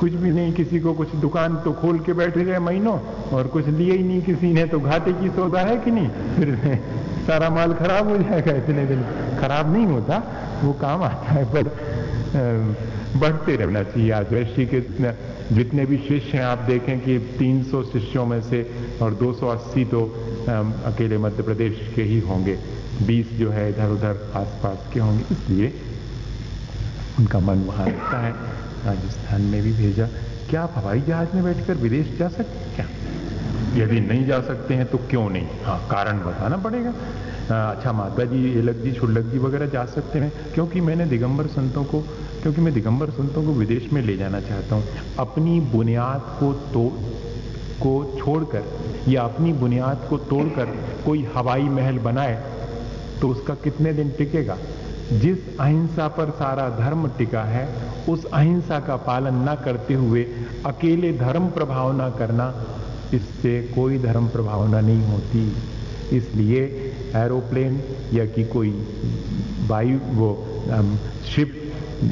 कुछ भी नहीं। किसी को कुछ दुकान तो खोल के बैठे रहे महीनों और कुछ लिए ही नहीं किसी ने, तो घाटे की सौदा है कि नहीं, फिर सारा माल खराब हो जाएगा। इतने दिन खराब नहीं होता, वो काम आता है, पर बढ़ते रहना चाहिए। आचार्य श्री के जितने भी शिष्य हैं आप देखें कि तीन सौ शिष्यों में से और दो सौ अस्सी तो अकेले मध्य प्रदेश के ही होंगे, बीस जो है इधर उधर आसपास के होंगे, इसलिए उनका मन वहाँ रहता है। राजस्थान में भी भेजा। क्या आप हवाई जहाज में बैठकर विदेश जा सकते हैं क्या? यदि नहीं जा सकते हैं तो क्यों नहीं, हाँ कारण बताना पड़ेगा। आ, अच्छा माता जी, एलक जी, छुल्लक जी वगैरह जा सकते हैं, क्योंकि मैंने दिगंबर संतों को क्योंकि मैं दिगंबर संतों को विदेश में ले जाना चाहता हूँ। अपनी बुनियाद को तो को छोड़कर या अपनी बुनियाद को तोड़कर कोई हवाई महल बनाए तो उसका कितने दिन टिकेगा। जिस अहिंसा पर सारा धर्म टिका है उस अहिंसा का पालन ना करते हुए अकेले धर्म प्रभावना करना, इससे कोई धर्म प्रभावना नहीं होती। इसलिए एरोप्लेन या कि कोई वायु वो शिप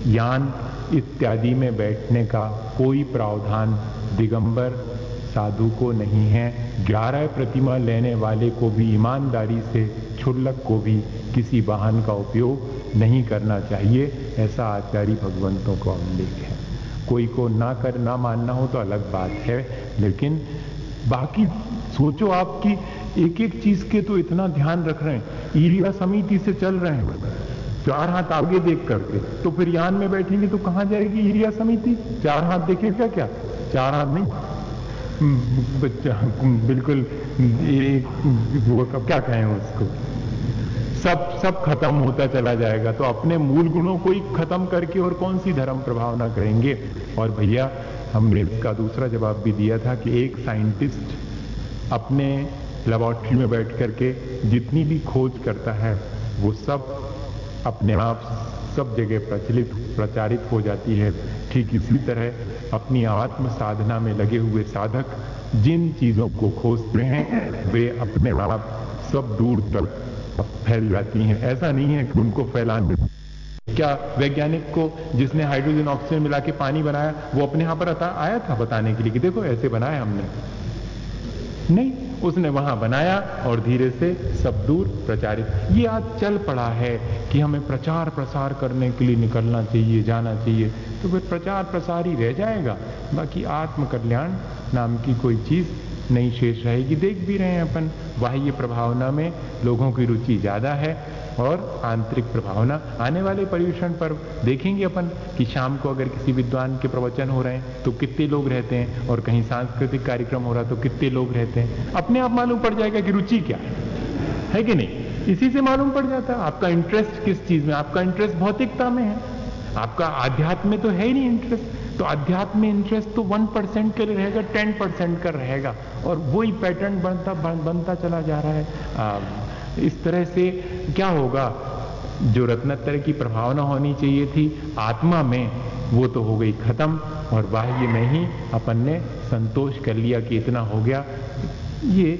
यान इत्यादि में बैठने का कोई प्रावधान दिगंबर साधु को नहीं है। ग्यारह प्रतिमा लेने वाले को भी ईमानदारी से छुल्लक को भी किसी वाहन का उपयोग नहीं करना चाहिए, ऐसा आचार्य भगवंतों का उल्लेख है। कोई को ना कर ना मानना हो तो अलग बात है, लेकिन बाकी सोचो आपकी एक एक चीज के तो इतना ध्यान रख रहे हैं। इंदिरा समिति से चल रहे हैं चार हाथ आगे देख करके, तो फिर यान में बैठेंगे तो कहाँ जाएगी इंदिरा समिति? चार हाथ देखेगा क्या? चार हाथ नहीं, बिल्कुल एक वो क्या कहें उसको, सब सब खत्म होता चला जाएगा। तो अपने मूल गुणों को ही खत्म करके और कौन सी धर्म प्रभावना करेंगे। और भैया हमने इसका दूसरा जवाब भी दिया था कि एक साइंटिस्ट अपने लेबोरेटरी में बैठ करके जितनी भी खोज करता है वो सब अपने आप सब जगह प्रचलित प्रचारित हो जाती है। ठीक इसी तरह अपनी आत्म साधना में लगे हुए साधक जिन चीजों को खोजते हैं वे अपने आप सब दूर तक फैल जाती हैं। ऐसा नहीं है कि उनको फैलाने, क्या वैज्ञानिक को जिसने हाइड्रोजन ऑक्सीजन मिला के पानी बनाया वो अपने यहाँ पर आया था बताने के लिए कि देखो ऐसे बनाया हमने? नहीं, उसने वहां बनाया और धीरे से सब दूर प्रचारित। ये आज चल पड़ा है कि हमें प्रचार प्रसार करने के लिए निकलना चाहिए, जाना चाहिए, तो फिर प्रचार प्रसार ही रह जाएगा, बाकी आत्मकल्याण नाम की कोई चीज नहीं शेष रहेगी। देख भी रहे हैं अपन, बाह्य प्रभावना में लोगों की रुचि ज्यादा है और आंतरिक प्रभावना। आने वाले पर्यूषण पर देखेंगे अपन कि शाम को अगर किसी विद्वान के प्रवचन हो रहे हैं तो कितने लोग रहते हैं, और कहीं सांस्कृतिक कार्यक्रम हो रहा है तो कितने लोग रहते हैं। अपने आप मालूम पड़ जाएगा कि रुचि क्या है कि नहीं, इसी से मालूम पड़ जाता है आपका इंटरेस्ट किस चीज में। आपका इंटरेस्ट भौतिकता में है, आपका आध्यात्म में तो है ही नहीं इंटरेस्ट, तो अध्यात्म में इंटरेस्ट तो वन परसेंट का रहेगा, टेन परसेंट का रहेगा, और वही पैटर्न बनता बनता चला जा रहा है। आ, इस तरह से क्या होगा, जो रत्नत्रय की प्रभावना होनी चाहिए थी आत्मा में वो तो हो गई खत्म, और बाह्य में ही अपन ने संतोष कर लिया कि इतना हो गया। ये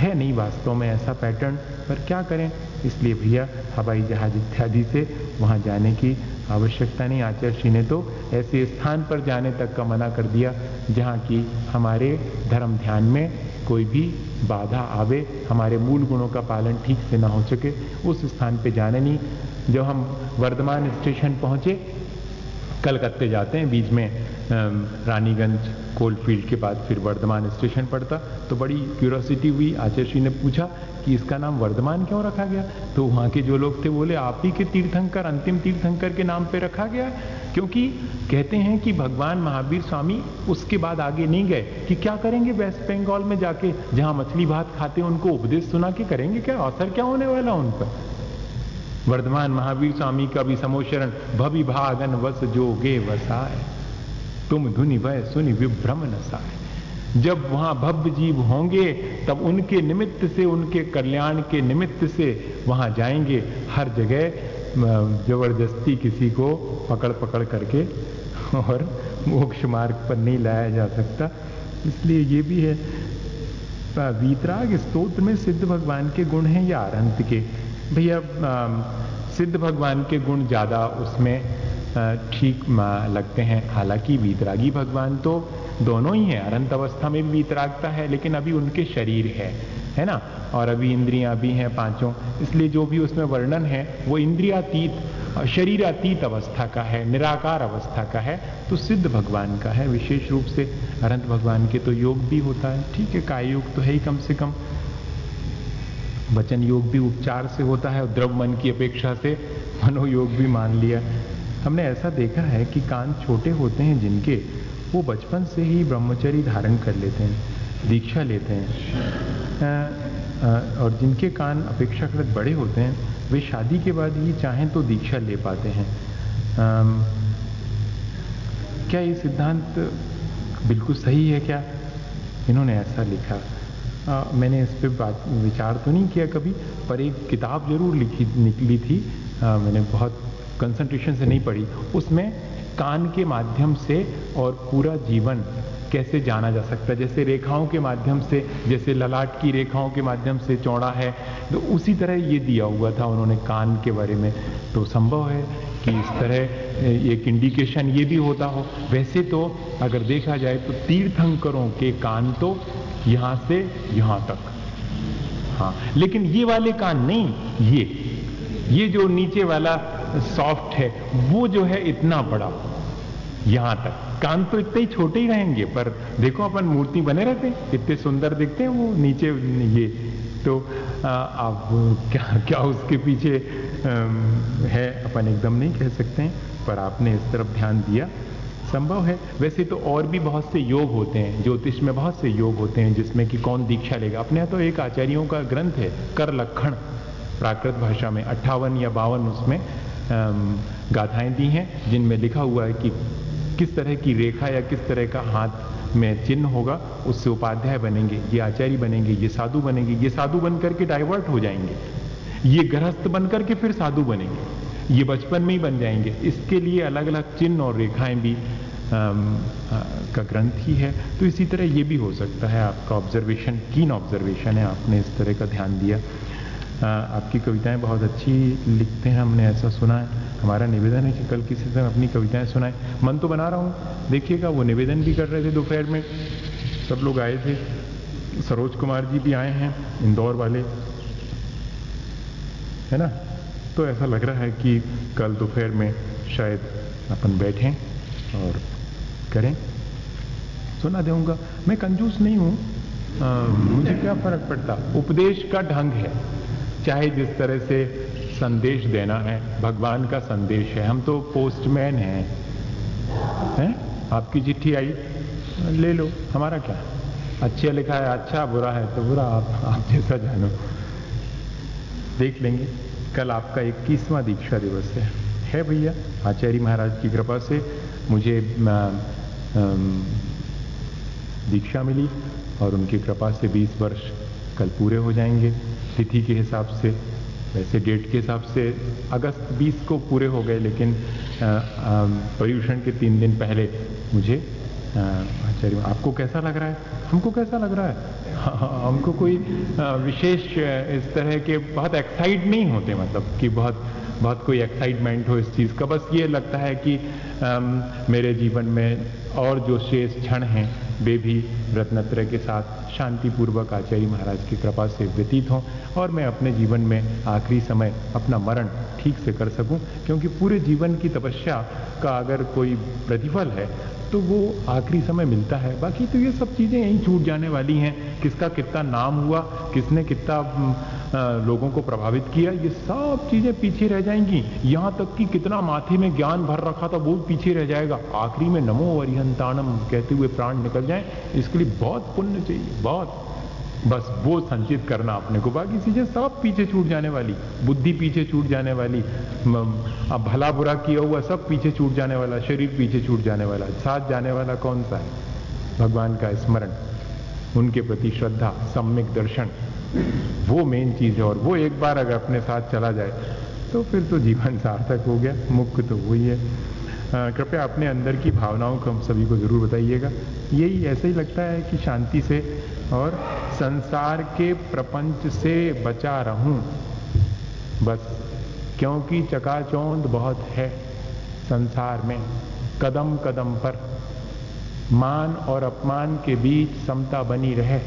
है नहीं वास्तव में ऐसा पैटर्न, पर क्या करें। इसलिए भैया हवाई जहाज इत्यादि से वहां जाने की आवश्यकता नहीं। आचार्य श्री ने तो ऐसे स्थान पर जाने तक का मना कर दिया जहाँ की हमारे धर्म ध्यान में कोई भी बाधा आवे, हमारे मूल गुणों का पालन ठीक से ना हो सके, उस स्थान पे जाने नहीं। जब हम वर्धमान स्टेशन पहुँचे, कलकत्ते जाते हैं, बीच में रानीगंज कोलफील्ड के बाद फिर वर्धमान स्टेशन पड़ता, तो बड़ी क्यूरोसिटी हुई। आचार्य श्री ने पूछा कि इसका नाम वर्धमान क्यों रखा गया, तो वहाँ के जो लोग थे बोले आप ही के तीर्थंकर, अंतिम तीर्थंकर के नाम पे रखा गया, क्योंकि कहते हैं कि भगवान महावीर स्वामी उसके बाद आगे नहीं गए कि क्या करेंगे वेस्ट बंगाल में जाके, जहाँ मछली भात खाते हैं उनको उपदेश सुना के करेंगे क्या, असर क्या होने वाला उन पर। वर्धमान महावीर स्वामी का भी समोशरण भवि भागन वस जोगे वसाए, तुम धुनि भय सुनि विभ्रम नसाए। जब वहां भव्य जीव होंगे तब उनके निमित्त से, उनके कल्याण के निमित्त से वहां जाएंगे। हर जगह जबरदस्ती किसी को पकड़ पकड़ करके और मोक्ष मार्ग पर नहीं लाया जा सकता। इसलिए ये भी है, वीतराग स्तोत्र में सिद्ध भगवान के गुण हैं या अरहंत के? भैया सिद्ध भगवान के गुण ज़्यादा उसमें ठीक लगते हैं। हालांकि वीतरागी भगवान तो दोनों ही हैं, अनंत अवस्था में भी वीतरागता है, लेकिन अभी उनके शरीर है है ना, और अभी इंद्रियां भी हैं पांचों, इसलिए जो भी उसमें वर्णन है वो इंद्रियातीत शरीरातीत अवस्था का है, निराकार अवस्था का है, तो सिद्ध भगवान का है। विशेष रूप से अनंत भगवान के तो योग भी होता है, ठीक है, काय योग तो है ही, कम से कम वचन योग भी उपचार से होता है, द्रव मन की अपेक्षा से मनोयोग भी मान लिया। हमने ऐसा देखा है कि कान छोटे होते हैं जिनके, वो बचपन से ही ब्रह्मचर्य धारण कर लेते हैं, दीक्षा लेते हैं, और जिनके कान अपेक्षाकृत बड़े होते हैं वे शादी के बाद ही चाहें तो दीक्षा ले पाते हैं। क्या ये सिद्धांत बिल्कुल सही है? क्या इन्होंने ऐसा लिखा? आ, मैंने इस पर बात विचार तो नहीं किया कभी, पर एक किताब जरूर लिखी निकली थी, आ, मैंने बहुत कंसंट्रेशन से नहीं पढ़ी, उसमें कान के माध्यम से और पूरा जीवन कैसे जाना जा सकता है, जैसे रेखाओं के माध्यम से, जैसे ललाट की रेखाओं के माध्यम से चौड़ा है, तो उसी तरह ये दिया हुआ था उन्होंने कान के बारे में। तो संभव है कि इस तरह एक इंडिकेशन ये भी होता हो। वैसे तो अगर देखा जाए तो तीर्थंकरों के कान तो यहाँ से यहाँ तक, हाँ, लेकिन ये वाले कान नहीं, ये ये जो नीचे वाला सॉफ्ट है वो जो है इतना बड़ा, यहां तक कान तो इतने ही छोटे ही रहेंगे, पर देखो अपन मूर्ति बने रहते हैं, इतने सुंदर दिखते हैं वो नीचे ये, तो आप क्या क्या उसके पीछे आ, है अपन एकदम नहीं कह सकते हैं, पर आपने इस तरफ ध्यान दिया, संभव है। वैसे तो और भी बहुत से योग होते हैं, ज्योतिष में बहुत से योग होते हैं जिसमें कि कौन दीक्षा लेगा। अपने यहाँ तो एक आचार्यों का ग्रंथ है कर लक्षण, प्राकृत भाषा में अट्ठावन या बावन उसमें गाथाएं दी हैं जिनमें लिखा हुआ है कि किस तरह की रेखा या किस तरह का हाथ में चिन्ह होगा, उससे उपाध्याय बनेंगे, ये आचार्य बनेंगे, ये साधु बनेंगे, ये साधु बन करके डाइवर्ट हो जाएंगे, ये गृहस्थ बन करके फिर साधु बनेंगे, ये बचपन में ही बन जाएंगे, इसके लिए अलग अलग चिन्ह और रेखाएं भी आ, आ, का ग्रंथ ही है। तो इसी तरह ये भी हो सकता है। आपका ऑब्जर्वेशन कीन ऑब्जर्वेशन है, आपने इस तरह का ध्यान दिया। आ, आपकी कविताएं बहुत अच्छी लिखते हैं, हमने ऐसा सुना है। हमारा निवेदन है कि कल किसी से अपनी कविताएं सुनाएं, मन तो बना रहा हूँ, देखिएगा। वो निवेदन भी कर रहे थे दोपहर में, सब लोग आए थे, सरोज कुमार जी भी आए हैं इंदौर वाले, है ना, तो ऐसा लग रहा है कि कल दोपहर में शायद अपन बैठें और करें। सुना दूंगा, मैं कंजूस नहीं हूँ, मुझे क्या फर्क पड़ता, उपदेश का ढंग है, चाहे जिस तरह से संदेश देना है, भगवान का संदेश है, हम तो पोस्टमैन हैं, हैं? आपकी चिट्ठी आई, ले लो, हमारा क्या, अच्छा लिखा है अच्छा, बुरा है तो बुरा, आप आप जैसा जानो, देख लेंगे। कल आपका इक्कीसवां दीक्षा दिवस है, है भैया, आचार्य महाराज की कृपा से मुझे दीक्षा मिली और उनकी कृपा से बीस वर्ष कल पूरे हो जाएंगे तिथि के हिसाब से। वैसे डेट के हिसाब से अगस्त बीस को पूरे हो गए, लेकिन पर्यूषण के तीन दिन पहले मुझे आचार्य। आपको कैसा लग रहा है? हमको कैसा लग रहा है? हाँ, हमको कोई विशेष इस तरह के बहुत एक्साइट नहीं होते, मतलब कि बहुत बहुत कोई एक्साइटमेंट हो इस चीज़ का, बस ये लगता है कि आ, मेरे जीवन में और जो शेष क्षण हैं वे भी रत्नत्रय के साथ शांतिपूर्वक आचार्य महाराज की कृपा से व्यतीत हों और मैं अपने जीवन में आखिरी समय अपना मरण ठीक से कर सकूं, क्योंकि पूरे जीवन की तपस्या का अगर कोई प्रतिफल है तो वो आखिरी समय मिलता है। बाकी तो ये सब चीज़ें यहीं छूट जाने वाली हैं, किसका कितना नाम हुआ, किसने कितना लोगों को प्रभावित किया, ये सब चीज़ें पीछे रह जाएंगी। यहाँ तक कि कितना माथे में ज्ञान भर रखा था वो पीछे रह जाएगा। आखिरी में नमो अरिहंताणम कहते हुए प्राण निकल जाए, इसके लिए बहुत पुण्य चाहिए, बहुत, बस वो संचित करना अपने को। बाकी चीज़ें सब पीछे छूट जाने वाली, बुद्धि पीछे छूट जाने वाली, अब भला बुरा किया हुआ सब पीछे छूट जाने वाला, शरीर पीछे छूट जाने वाला, साथ जाने वाला कौन सा है? भगवान का स्मरण। उनके प्रति श्रद्धा, सम्यक दर्शन, वो मेन चीज है। और वो एक बार अगर अपने साथ चला जाए तो फिर तो जीवन सार्थक हो गया, मुख्य तो वही है। कृपया अपने अंदर की भावनाओं को हम सभी को जरूर बताइएगा। यही ऐसे ही लगता है कि शांति से और संसार के प्रपंच से बचा रहूं बस, क्योंकि चकाचौंध बहुत है संसार में। कदम कदम पर मान और अपमान के बीच समता बनी रहे,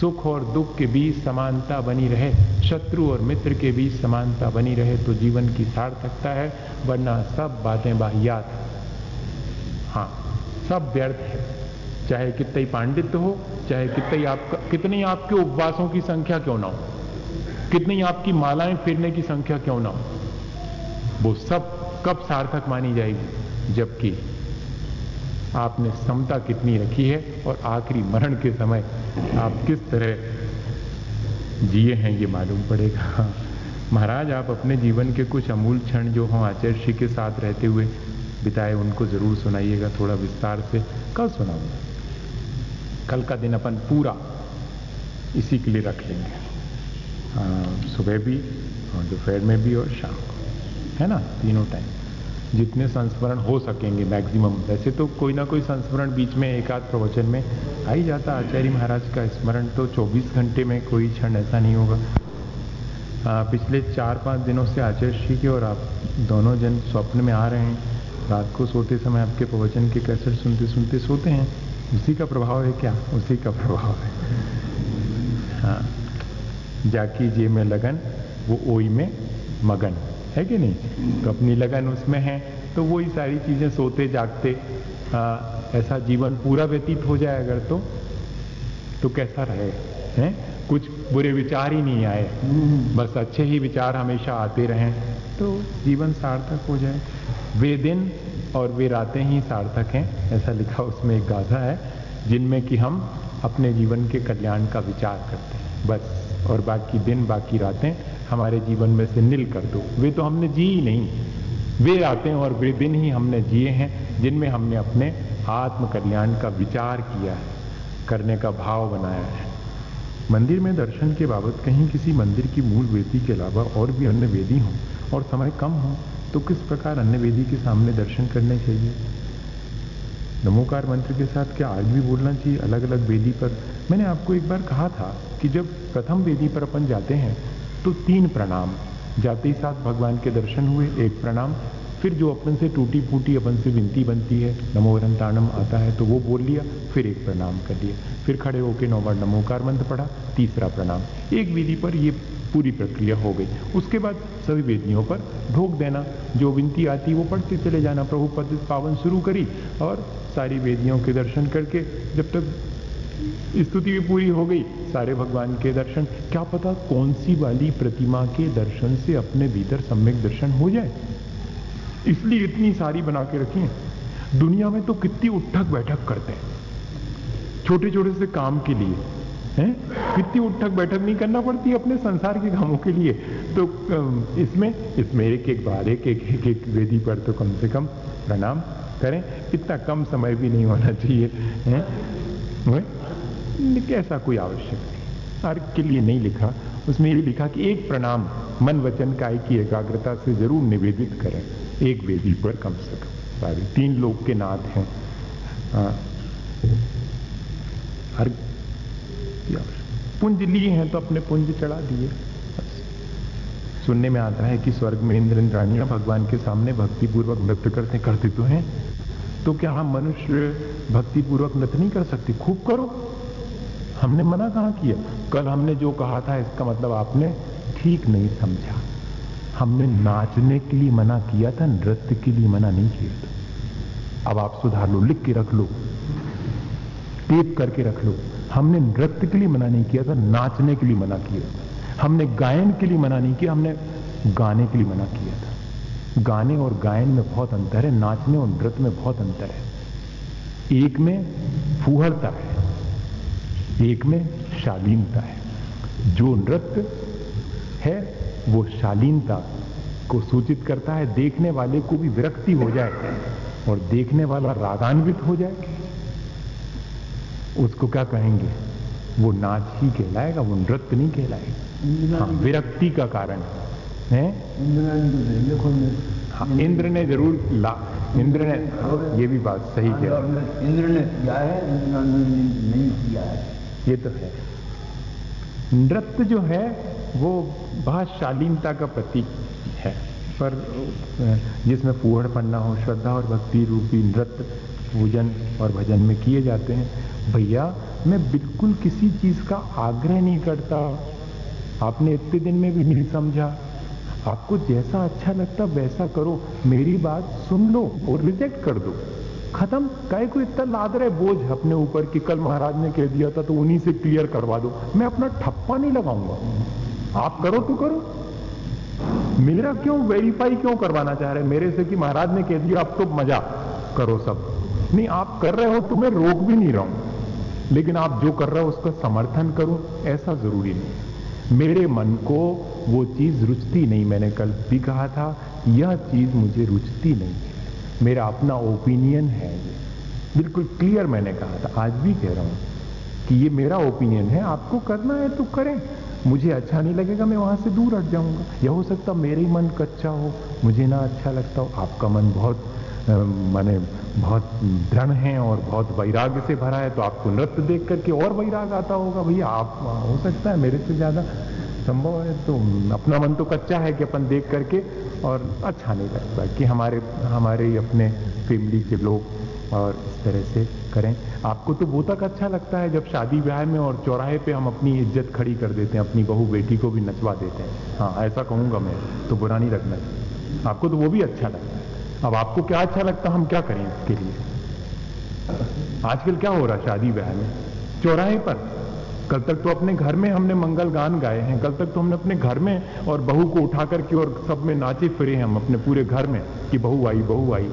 सुख और दुख के बीच समानता बनी रहे, शत्रु और मित्र के बीच समानता बनी रहे तो जीवन की सार्थकता है, वरना सब बातें बाहियात है। हाँ, सब व्यर्थ है। चाहे कितने ही पांडित्य हो, चाहे कितने आपका कितने आपके उपवासों की संख्या क्यों ना हो, कितनी आपकी मालाएं फिरने की संख्या क्यों ना हो, वो सब कब सार्थक मानी जाएगी, जबकि आपने समता कितनी रखी है और आखिरी मरण के समय आप किस तरह जिए हैं ये मालूम पड़ेगा। महाराज, आप अपने जीवन के कुछ अमूल क्षण जो हों आचार्य जी के साथ रहते हुए बिताए उनको जरूर सुनाइएगा थोड़ा विस्तार से। कल सुनाऊंगा, कल का दिन अपन पूरा इसी के लिए रख लेंगे, आ, सुबह भी और दोपहर में भी और शाम को, है ना, तीनों टाइम जितने संस्मरण हो सकेंगे मैक्सिमम। वैसे तो कोई ना कोई संस्मरण बीच में एकाध प्रवचन में आ ही जाता। आचार्य महाराज का स्मरण तो चौबीस घंटे में कोई क्षण ऐसा नहीं होगा। आ, पिछले चार पाँच दिनों से आचार्य जी के और आप दोनों जन स्वप्न में आ रहे हैं। रात को सोते समय आपके प्रवचन के कैसेट सुनते सुनते सोते हैं। उसी का प्रभाव है क्या? उसी का प्रभाव है। हाँ, जाकी जे में लगन वो ओई में मगन, है कि नहीं? तो अपनी लगन उसमें है तो वही सारी चीज़ें सोते जागते आ, ऐसा जीवन पूरा व्यतीत हो जाए अगर तो तो कैसा रहे, हैं? कुछ बुरे विचार ही नहीं आए, बस अच्छे ही विचार हमेशा आते रहें तो जीवन सार्थक हो जाए। वे दिन और वे रातें ही सार्थक हैं, ऐसा लिखा उसमें एक गाथा है, जिनमें कि हम अपने जीवन के कल्याण का विचार करते हैं बस। और बाकी दिन बाकी रातें हमारे जीवन में से नील कर दो, वे तो हमने जी ही नहीं, वे रातें और वे दिन ही हमने जिए हैं जिनमें हमने अपने आत्म कल्याण का विचार किया है, करने का भाव बनाया है। मंदिर में दर्शन के बाबत कहीं किसी मंदिर की मूल वेदी के अलावा और भी अन्य वेदी हो और समय कम हो तो किस प्रकार अन्य वेदी के सामने दर्शन करने चाहिए? नमोकार मंत्र के साथ क्या आज भी बोलना चाहिए अलग अलग वेदी पर? मैंने आपको एक बार कहा था कि जब प्रथम वेदी पर अपन जाते हैं तो तीन प्रणाम, जाते ही साथ भगवान के दर्शन हुए एक प्रणाम, फिर जो अपन से टूटी फूटी अपन से विनती बनती है, नमो अनंताणम आता है तो वो बोल लिया, फिर एक प्रणाम कर लिया, फिर खड़े होकर नौ बार नमोकार मंत्र पढ़ा, तीसरा प्रणाम। एक वेदी पर ये पूरी प्रक्रिया हो गई। उसके बाद सभी वेदियों पर ढोक देना, जो विनती आती वो पढ़ते चले जाना। प्रभु पद पावन शुरू करी और सारी वेदियों के दर्शन करके जब तक स्तुति भी पूरी हो गई, सारे भगवान के दर्शन। क्या पता कौन सी वाली प्रतिमा के दर्शन से अपने भीतर सम्यक दर्शन हो जाए, इसलिए इतनी सारी बना के रखी है। दुनिया में तो कितनी उठक बैठक करते हैं छोटे छोटे से काम के लिए, हैं? कितनी उठक बैठक नहीं करना पड़ती अपने संसार के कामों के लिए। तो इसमें इसमें एक एक बार एक एक, एक, एक वेदी पर तो कम से कम प्रणाम करें, इतना कम समय भी नहीं होना चाहिए, हैं? ऐसा कोई आवश्यक नहीं, हर के लिए नहीं लिखा। उसमें ये लिखा कि एक प्रणाम मन वचन काय की एकाग्रता से जरूर निवेदित करें एक वेदी पर कम से कम। सारे तीन लोग के नाथ हैं, हर पुंज लिए हैं तो अपने पुंज चढ़ा दिए। सुनने में आता है कि स्वर्ग में इंद्र इंद्राणियां भगवान के सामने भक्तिपूर्वक नृत्य करते करते तो हैं, तो क्या हम मनुष्य भक्तिपूर्वक नृत्य नहीं कर सकते? खूब करो, हमने मना कहाँ किया? कल हमने जो कहा था इसका मतलब आपने ठीक नहीं समझा। हमने नाचने के लिए मना किया था, नृत्य के लिए मना नहीं किया था। अब आप सुधार लो, लिख के रख लो, टेप करके रख लो। हमने नृत्य के लिए मना नहीं किया था, नाचने के लिए मना किया था। हमने गायन के लिए मना नहीं किया, हमने गाने के लिए मना किया था। गाने और गायन में बहुत अंतर है, नाचने और नृत्य में बहुत अंतर है। एक में फूहरता है, एक में शालीनता है। जो नृत्य है वो शालीनता को सूचित करता है, देखने वाले को भी विरक्ति हो जाए और देखने वाला रागान्वित हो जाए उसको क्या कहेंगे? वो नाच ही कहलाएगा, वो नृत्य नहीं कहलाएगा। हाँ, विरक्ति का कारण है। हाँ, इंद्र ने जरूर ला इंद्र ने ये भी बात सही कह, इंद्र ने किया है, इंद्र ने नहीं किया है, ये तो है। नृत्य जो है वो बहुत शालीनता का प्रतीक है, पर जिसमें फूहड़ पन्ना हो, श्रद्धा और भक्ति रूपी नृत्य पूजन और भजन में किए जाते हैं। भैया, मैं बिल्कुल किसी चीज का आग्रह नहीं करता, आपने इतने दिन में भी नहीं समझा, आपको जैसा अच्छा लगता वैसा करो, मेरी बात सुन लो और रिजेक्ट कर दो, खत्म। काहे को इतना लाद रहे बोझ अपने ऊपर कि कल महाराज ने कह दिया था तो उन्हीं से क्लियर करवा दो, मैं अपना ठप्पा नहीं लगाऊंगा, आप करो तो करो। मेरा क्यों वेरीफाई क्यों करवाना चाह रहे मेरे से कि महाराज ने कह दिया आप तो मजा करो सब? नहीं, आप कर रहे हो तो मैं रोक भी नहीं रहा हूं, लेकिन आप जो कर रहे हो उसका समर्थन करूं ऐसा जरूरी नहीं। मेरे मन को वो चीज रुचती नहीं, मैंने कल भी कहा था यह चीज मुझे रुचती नहीं, मेरा अपना ओपिनियन है, बिल्कुल क्लियर मैंने कहा था, आज भी कह रहा हूं कि ये मेरा ओपिनियन है, आपको करना है तो करें, मुझे अच्छा नहीं लगेगा मैं वहां से दूर हट जाऊंगा। यह हो सकता मेरे ही मन कच्चा हो, मुझे ना अच्छा लगता हो, आपका मन बहुत माने बहुत दृढ़ है और बहुत वैराग्य से भरा है, तो आपको नृत्य देख करके और वैराग आता होगा। भैया, आप हो सकता है मेरे से ज्यादा संभव है, तो अपना मन तो कच्चा है कि अपन देख करके और अच्छा नहीं लगता कि हमारे हमारे ही अपने फैमिली के लोग और इस तरह से करें। आपको तो वो तक अच्छा लगता है जब शादी ब्याह में और चौराहे पे हम अपनी इज्जत खड़ी कर देते हैं, अपनी बहू बेटी को भी नचवा देते हैं। हाँ, ऐसा कहूँगा मैं तो, बुरा नहीं रखना चाहिए, आपको तो वो भी अच्छा लगता है। अब आपको क्या अच्छा लगता है, हम क्या करें इसके लिए? आजकल क्या हो रहा है शादी ब्याह में चौराहे पर? कल तक तो अपने घर में हमने मंगल गान गाए हैं, कल तक तो हमने अपने घर में और बहू को उठा करके और सब में नाचे फिरे हम अपने पूरे घर में कि बहू आई बहू आई,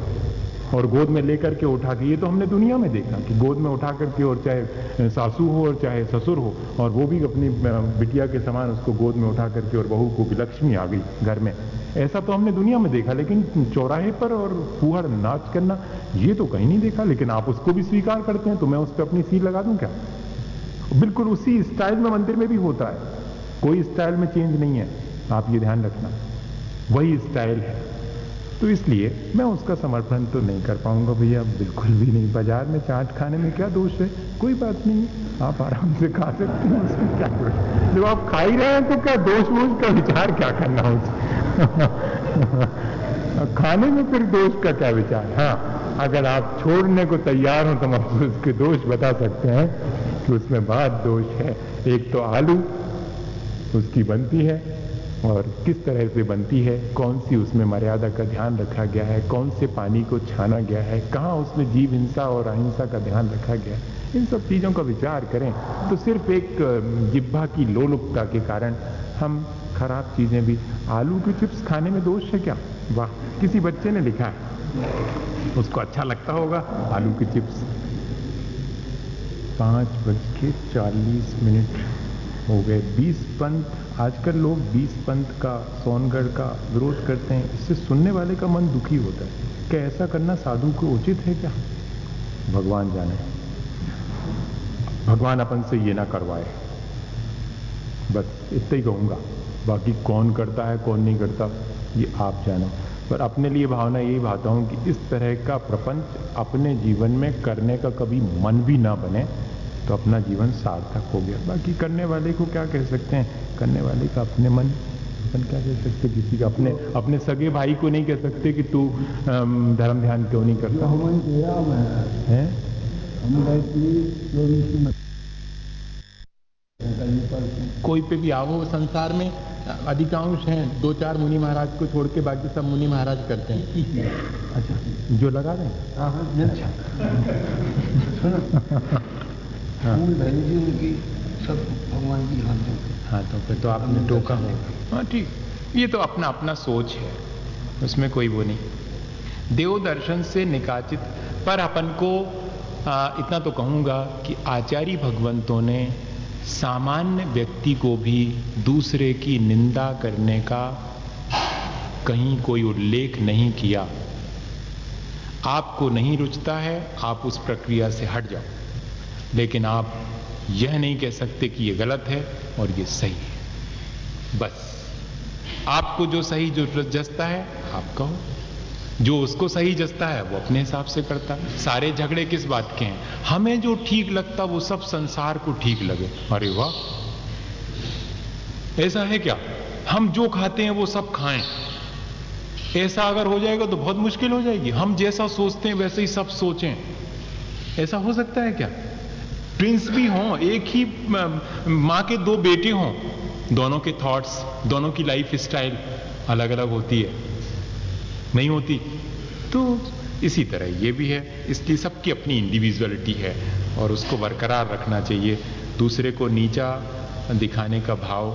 और गोद में लेकर के उठा के। ये तो हमने दुनिया में देखा कि गोद में उठा करके, और चाहे सासू हो और चाहे ससुर हो, और वो भी अपनी बिटिया के समान उसको गोद में उठा करके और बहू को कि लक्ष्मी आ गई घर में। ऐसा तो हमने दुनिया में देखा, लेकिन चौराहे पर और फूहड़ नाच करना ये तो कहीं नहीं देखा। लेकिन आप उसको भी स्वीकार करते हैं, तो मैं उस पर अपनी सील लगा दूं क्या? बिल्कुल उसी स्टाइल में मंदिर में भी होता है, कोई स्टाइल में चेंज नहीं है, आप ये ध्यान रखना, वही स्टाइल है। तो इसलिए मैं उसका समर्थन तो नहीं कर पाऊंगा भैया, बिल्कुल भी नहीं। बाजार में चाट खाने में क्या दोष है? कोई बात नहीं, आप आराम से खा सकते हैं, उसमें क्या दोष? जब आप खा ही रहे हैं तो क्या दोष वोष का विचार क्या करना हो? खाने में फिर दोष का क्या विचार? हाँ, अगर आप छोड़ने को तैयार हो तो आप उसके दोष बता सकते हैं कि उसमें बहुत दोष है। एक तो आलू उसकी बनती है और किस तरह से बनती है, कौन सी उसमें मर्यादा का ध्यान रखा गया है, कौन से पानी को छाना गया है, कहाँ उसमें जीव हिंसा और अहिंसा का ध्यान रखा गया है, इन सब चीज़ों का विचार करें तो सिर्फ एक जिह्वा की लोलुपता के कारण हम खराब चीज़ें भी। आलू के चिप्स खाने में दोष है क्या? वाह, किसी बच्चे ने लिखा है, उसको अच्छा लगता होगा आलू के चिप्स। पाँच बज के चालीस मिनट हो गए। बीस पंथ, आजकल लोग बीस पंथ का, सोनगढ़ का विरोध करते हैं, इससे सुनने वाले का मन दुखी होता है। क्या ऐसा करना साधु को उचित है क्या? भगवान जाने, भगवान अपन से ये ना करवाए, बस इतना ही कहूँगा। बाकी कौन करता है कौन नहीं करता ये आप जानो, पर अपने लिए भावना यही भाता हूँ कि इस तरह का प्रपंच अपने जीवन में करने का कभी मन भी ना बने, तो अपना जीवन सार्थक हो गया। बाकी करने वाले को क्या कह सकते हैं? करने वाले का अपने मन, अपन क्या कह सकते हैं किसी का? अपने अपने सगे भाई को नहीं कह सकते कि तू धर्म ध्यान क्यों नहीं करता है? कोई पे भी आओ, संसार में अधिकांश हैं, दो चार मुनि महाराज को छोड़ के बाकी सब मुनि महाराज करते हैं। अच्छा, जो लगा दें। अच्छा, हाँ जी, उनकी सब भगवान की हाथ में। हाँ, तो फिर तो आपने टोका होगा। हाँ ठीक, ये तो अपना अपना सोच है, उसमें कोई वो नहीं। देव दर्शन से निकाचित पर अपन को आ, इतना तो कहूँगा कि आचार्य भगवंतों ने सामान्य व्यक्ति को भी दूसरे की निंदा करने का कहीं कोई उल्लेख नहीं किया। आपको नहीं रुचता है, आप उस प्रक्रिया से हट जाओ, लेकिन आप यह नहीं कह सकते कि यह गलत है और यह सही है। बस आपको जो सही जो जचता है आप कहो, जो उसको सही जचता है वो अपने हिसाब से करता है। सारे झगड़े किस बात के हैं? हमें जो ठीक लगता वो सब संसार को ठीक लगे। अरे वाह, ऐसा है क्या? हम जो खाते हैं वो सब खाएं, ऐसा अगर हो जाएगा तो बहुत मुश्किल हो जाएगी। हम जैसा सोचते हैं वैसे ही सब सोचें, ऐसा हो सकता है क्या? ट्विंस भी हों, एक ही मां के दो बेटे हों, दोनों के थॉट्स, दोनों की लाइफ स्टाइल अलग अलग होती है, नहीं होती? तो इसी तरह ये भी है। इसलिए सबकी अपनी इंडिविजुअलिटी है और उसको बरकरार रखना चाहिए। दूसरे को नीचा दिखाने का भाव,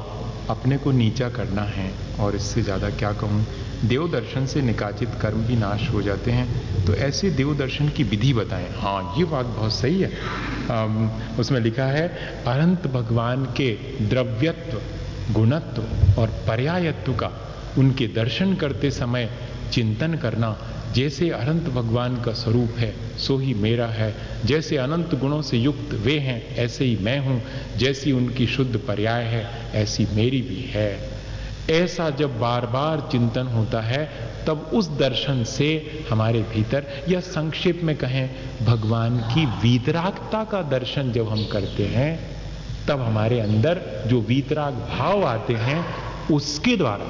अपने को नीचा करना है। और इससे ज़्यादा क्या कहूँ, देव दर्शन से निकाचित कर्म भी नाश हो जाते हैं। तो ऐसे देव दर्शन की विधि बताएं। हाँ, ये बात बहुत सही है। आम, उसमें लिखा है, अनंत भगवान के द्रव्यत्व, गुणत्व और पर्यायत्व का उनके दर्शन करते समय चिंतन करना। जैसे अनंत भगवान का स्वरूप है सो ही मेरा है, जैसे अनंत गुणों से युक्त वे हैं ऐसे ही मैं हूँ, जैसी उनकी शुद्ध पर्याय है ऐसी मेरी भी है। ऐसा जब बार बार चिंतन होता है तब उस दर्शन से हमारे भीतर, या संक्षेप में कहें भगवान की वीतरागता का दर्शन जब हम करते हैं तब हमारे अंदर जो वीतराग भाव आते हैं उसके द्वारा,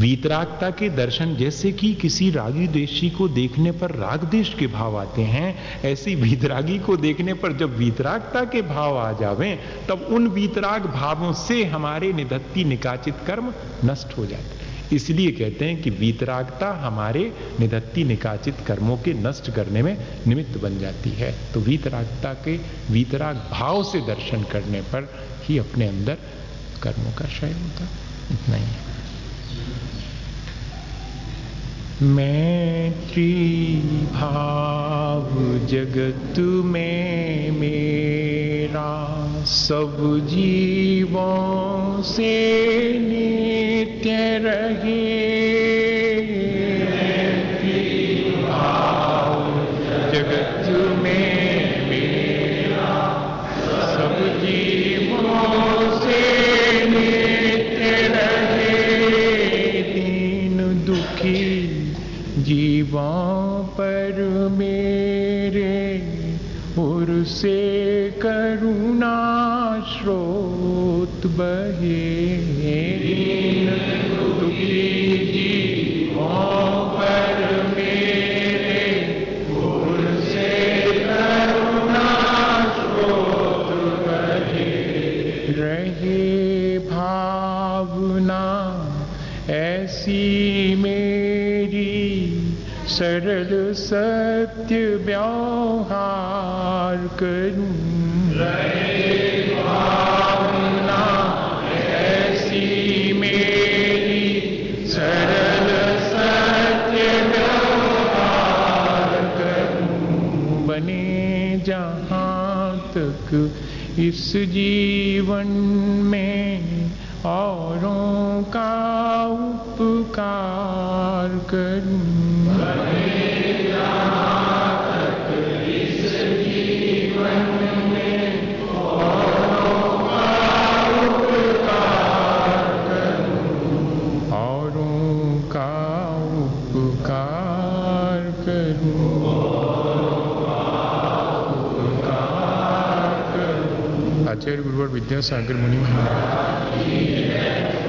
वीतरागता के दर्शन, जैसे कि किसी रागी देशी को देखने पर राग देश के भाव आते हैं, ऐसी वीतरागी को देखने पर जब वीतरागता के भाव आ जावें तब उन वीतराग भावों से हमारे निधत्ति निकाचित कर्म नष्ट हो जाते हैं। इसलिए कहते हैं कि वीतरागता हमारे निधत्ति निकाचित कर्मों के नष्ट करने में निमित्त बन जाती है। तो वीतरागता के वीतराग भाव से दर्शन करने पर ही अपने अंदर कर्मों का क्षय होता। इतना ही है। मैत्री भाव जगत में मेरा, सब जीवों से नित्य रहे। मैत्री भाव जगत में मेरा, सब जीवों से नित्य रहे। दीन दुखी जीवों पर मेरे उर से करुणा स्रोत बहे। दीन दुखी जीवों पर मेरे उर से करुणा स्रोत बहे। रहे भावना ऐसी सरल सत्य व्यवहार करूं। रहे भावना ऐसी मेरी, सरल सत्य व्यवहार करूं। बने जहाँ तक इस जीवन में औरों का उपकार करूं। आचार्य गुरुवर विद्यासागर मुनि महाराज।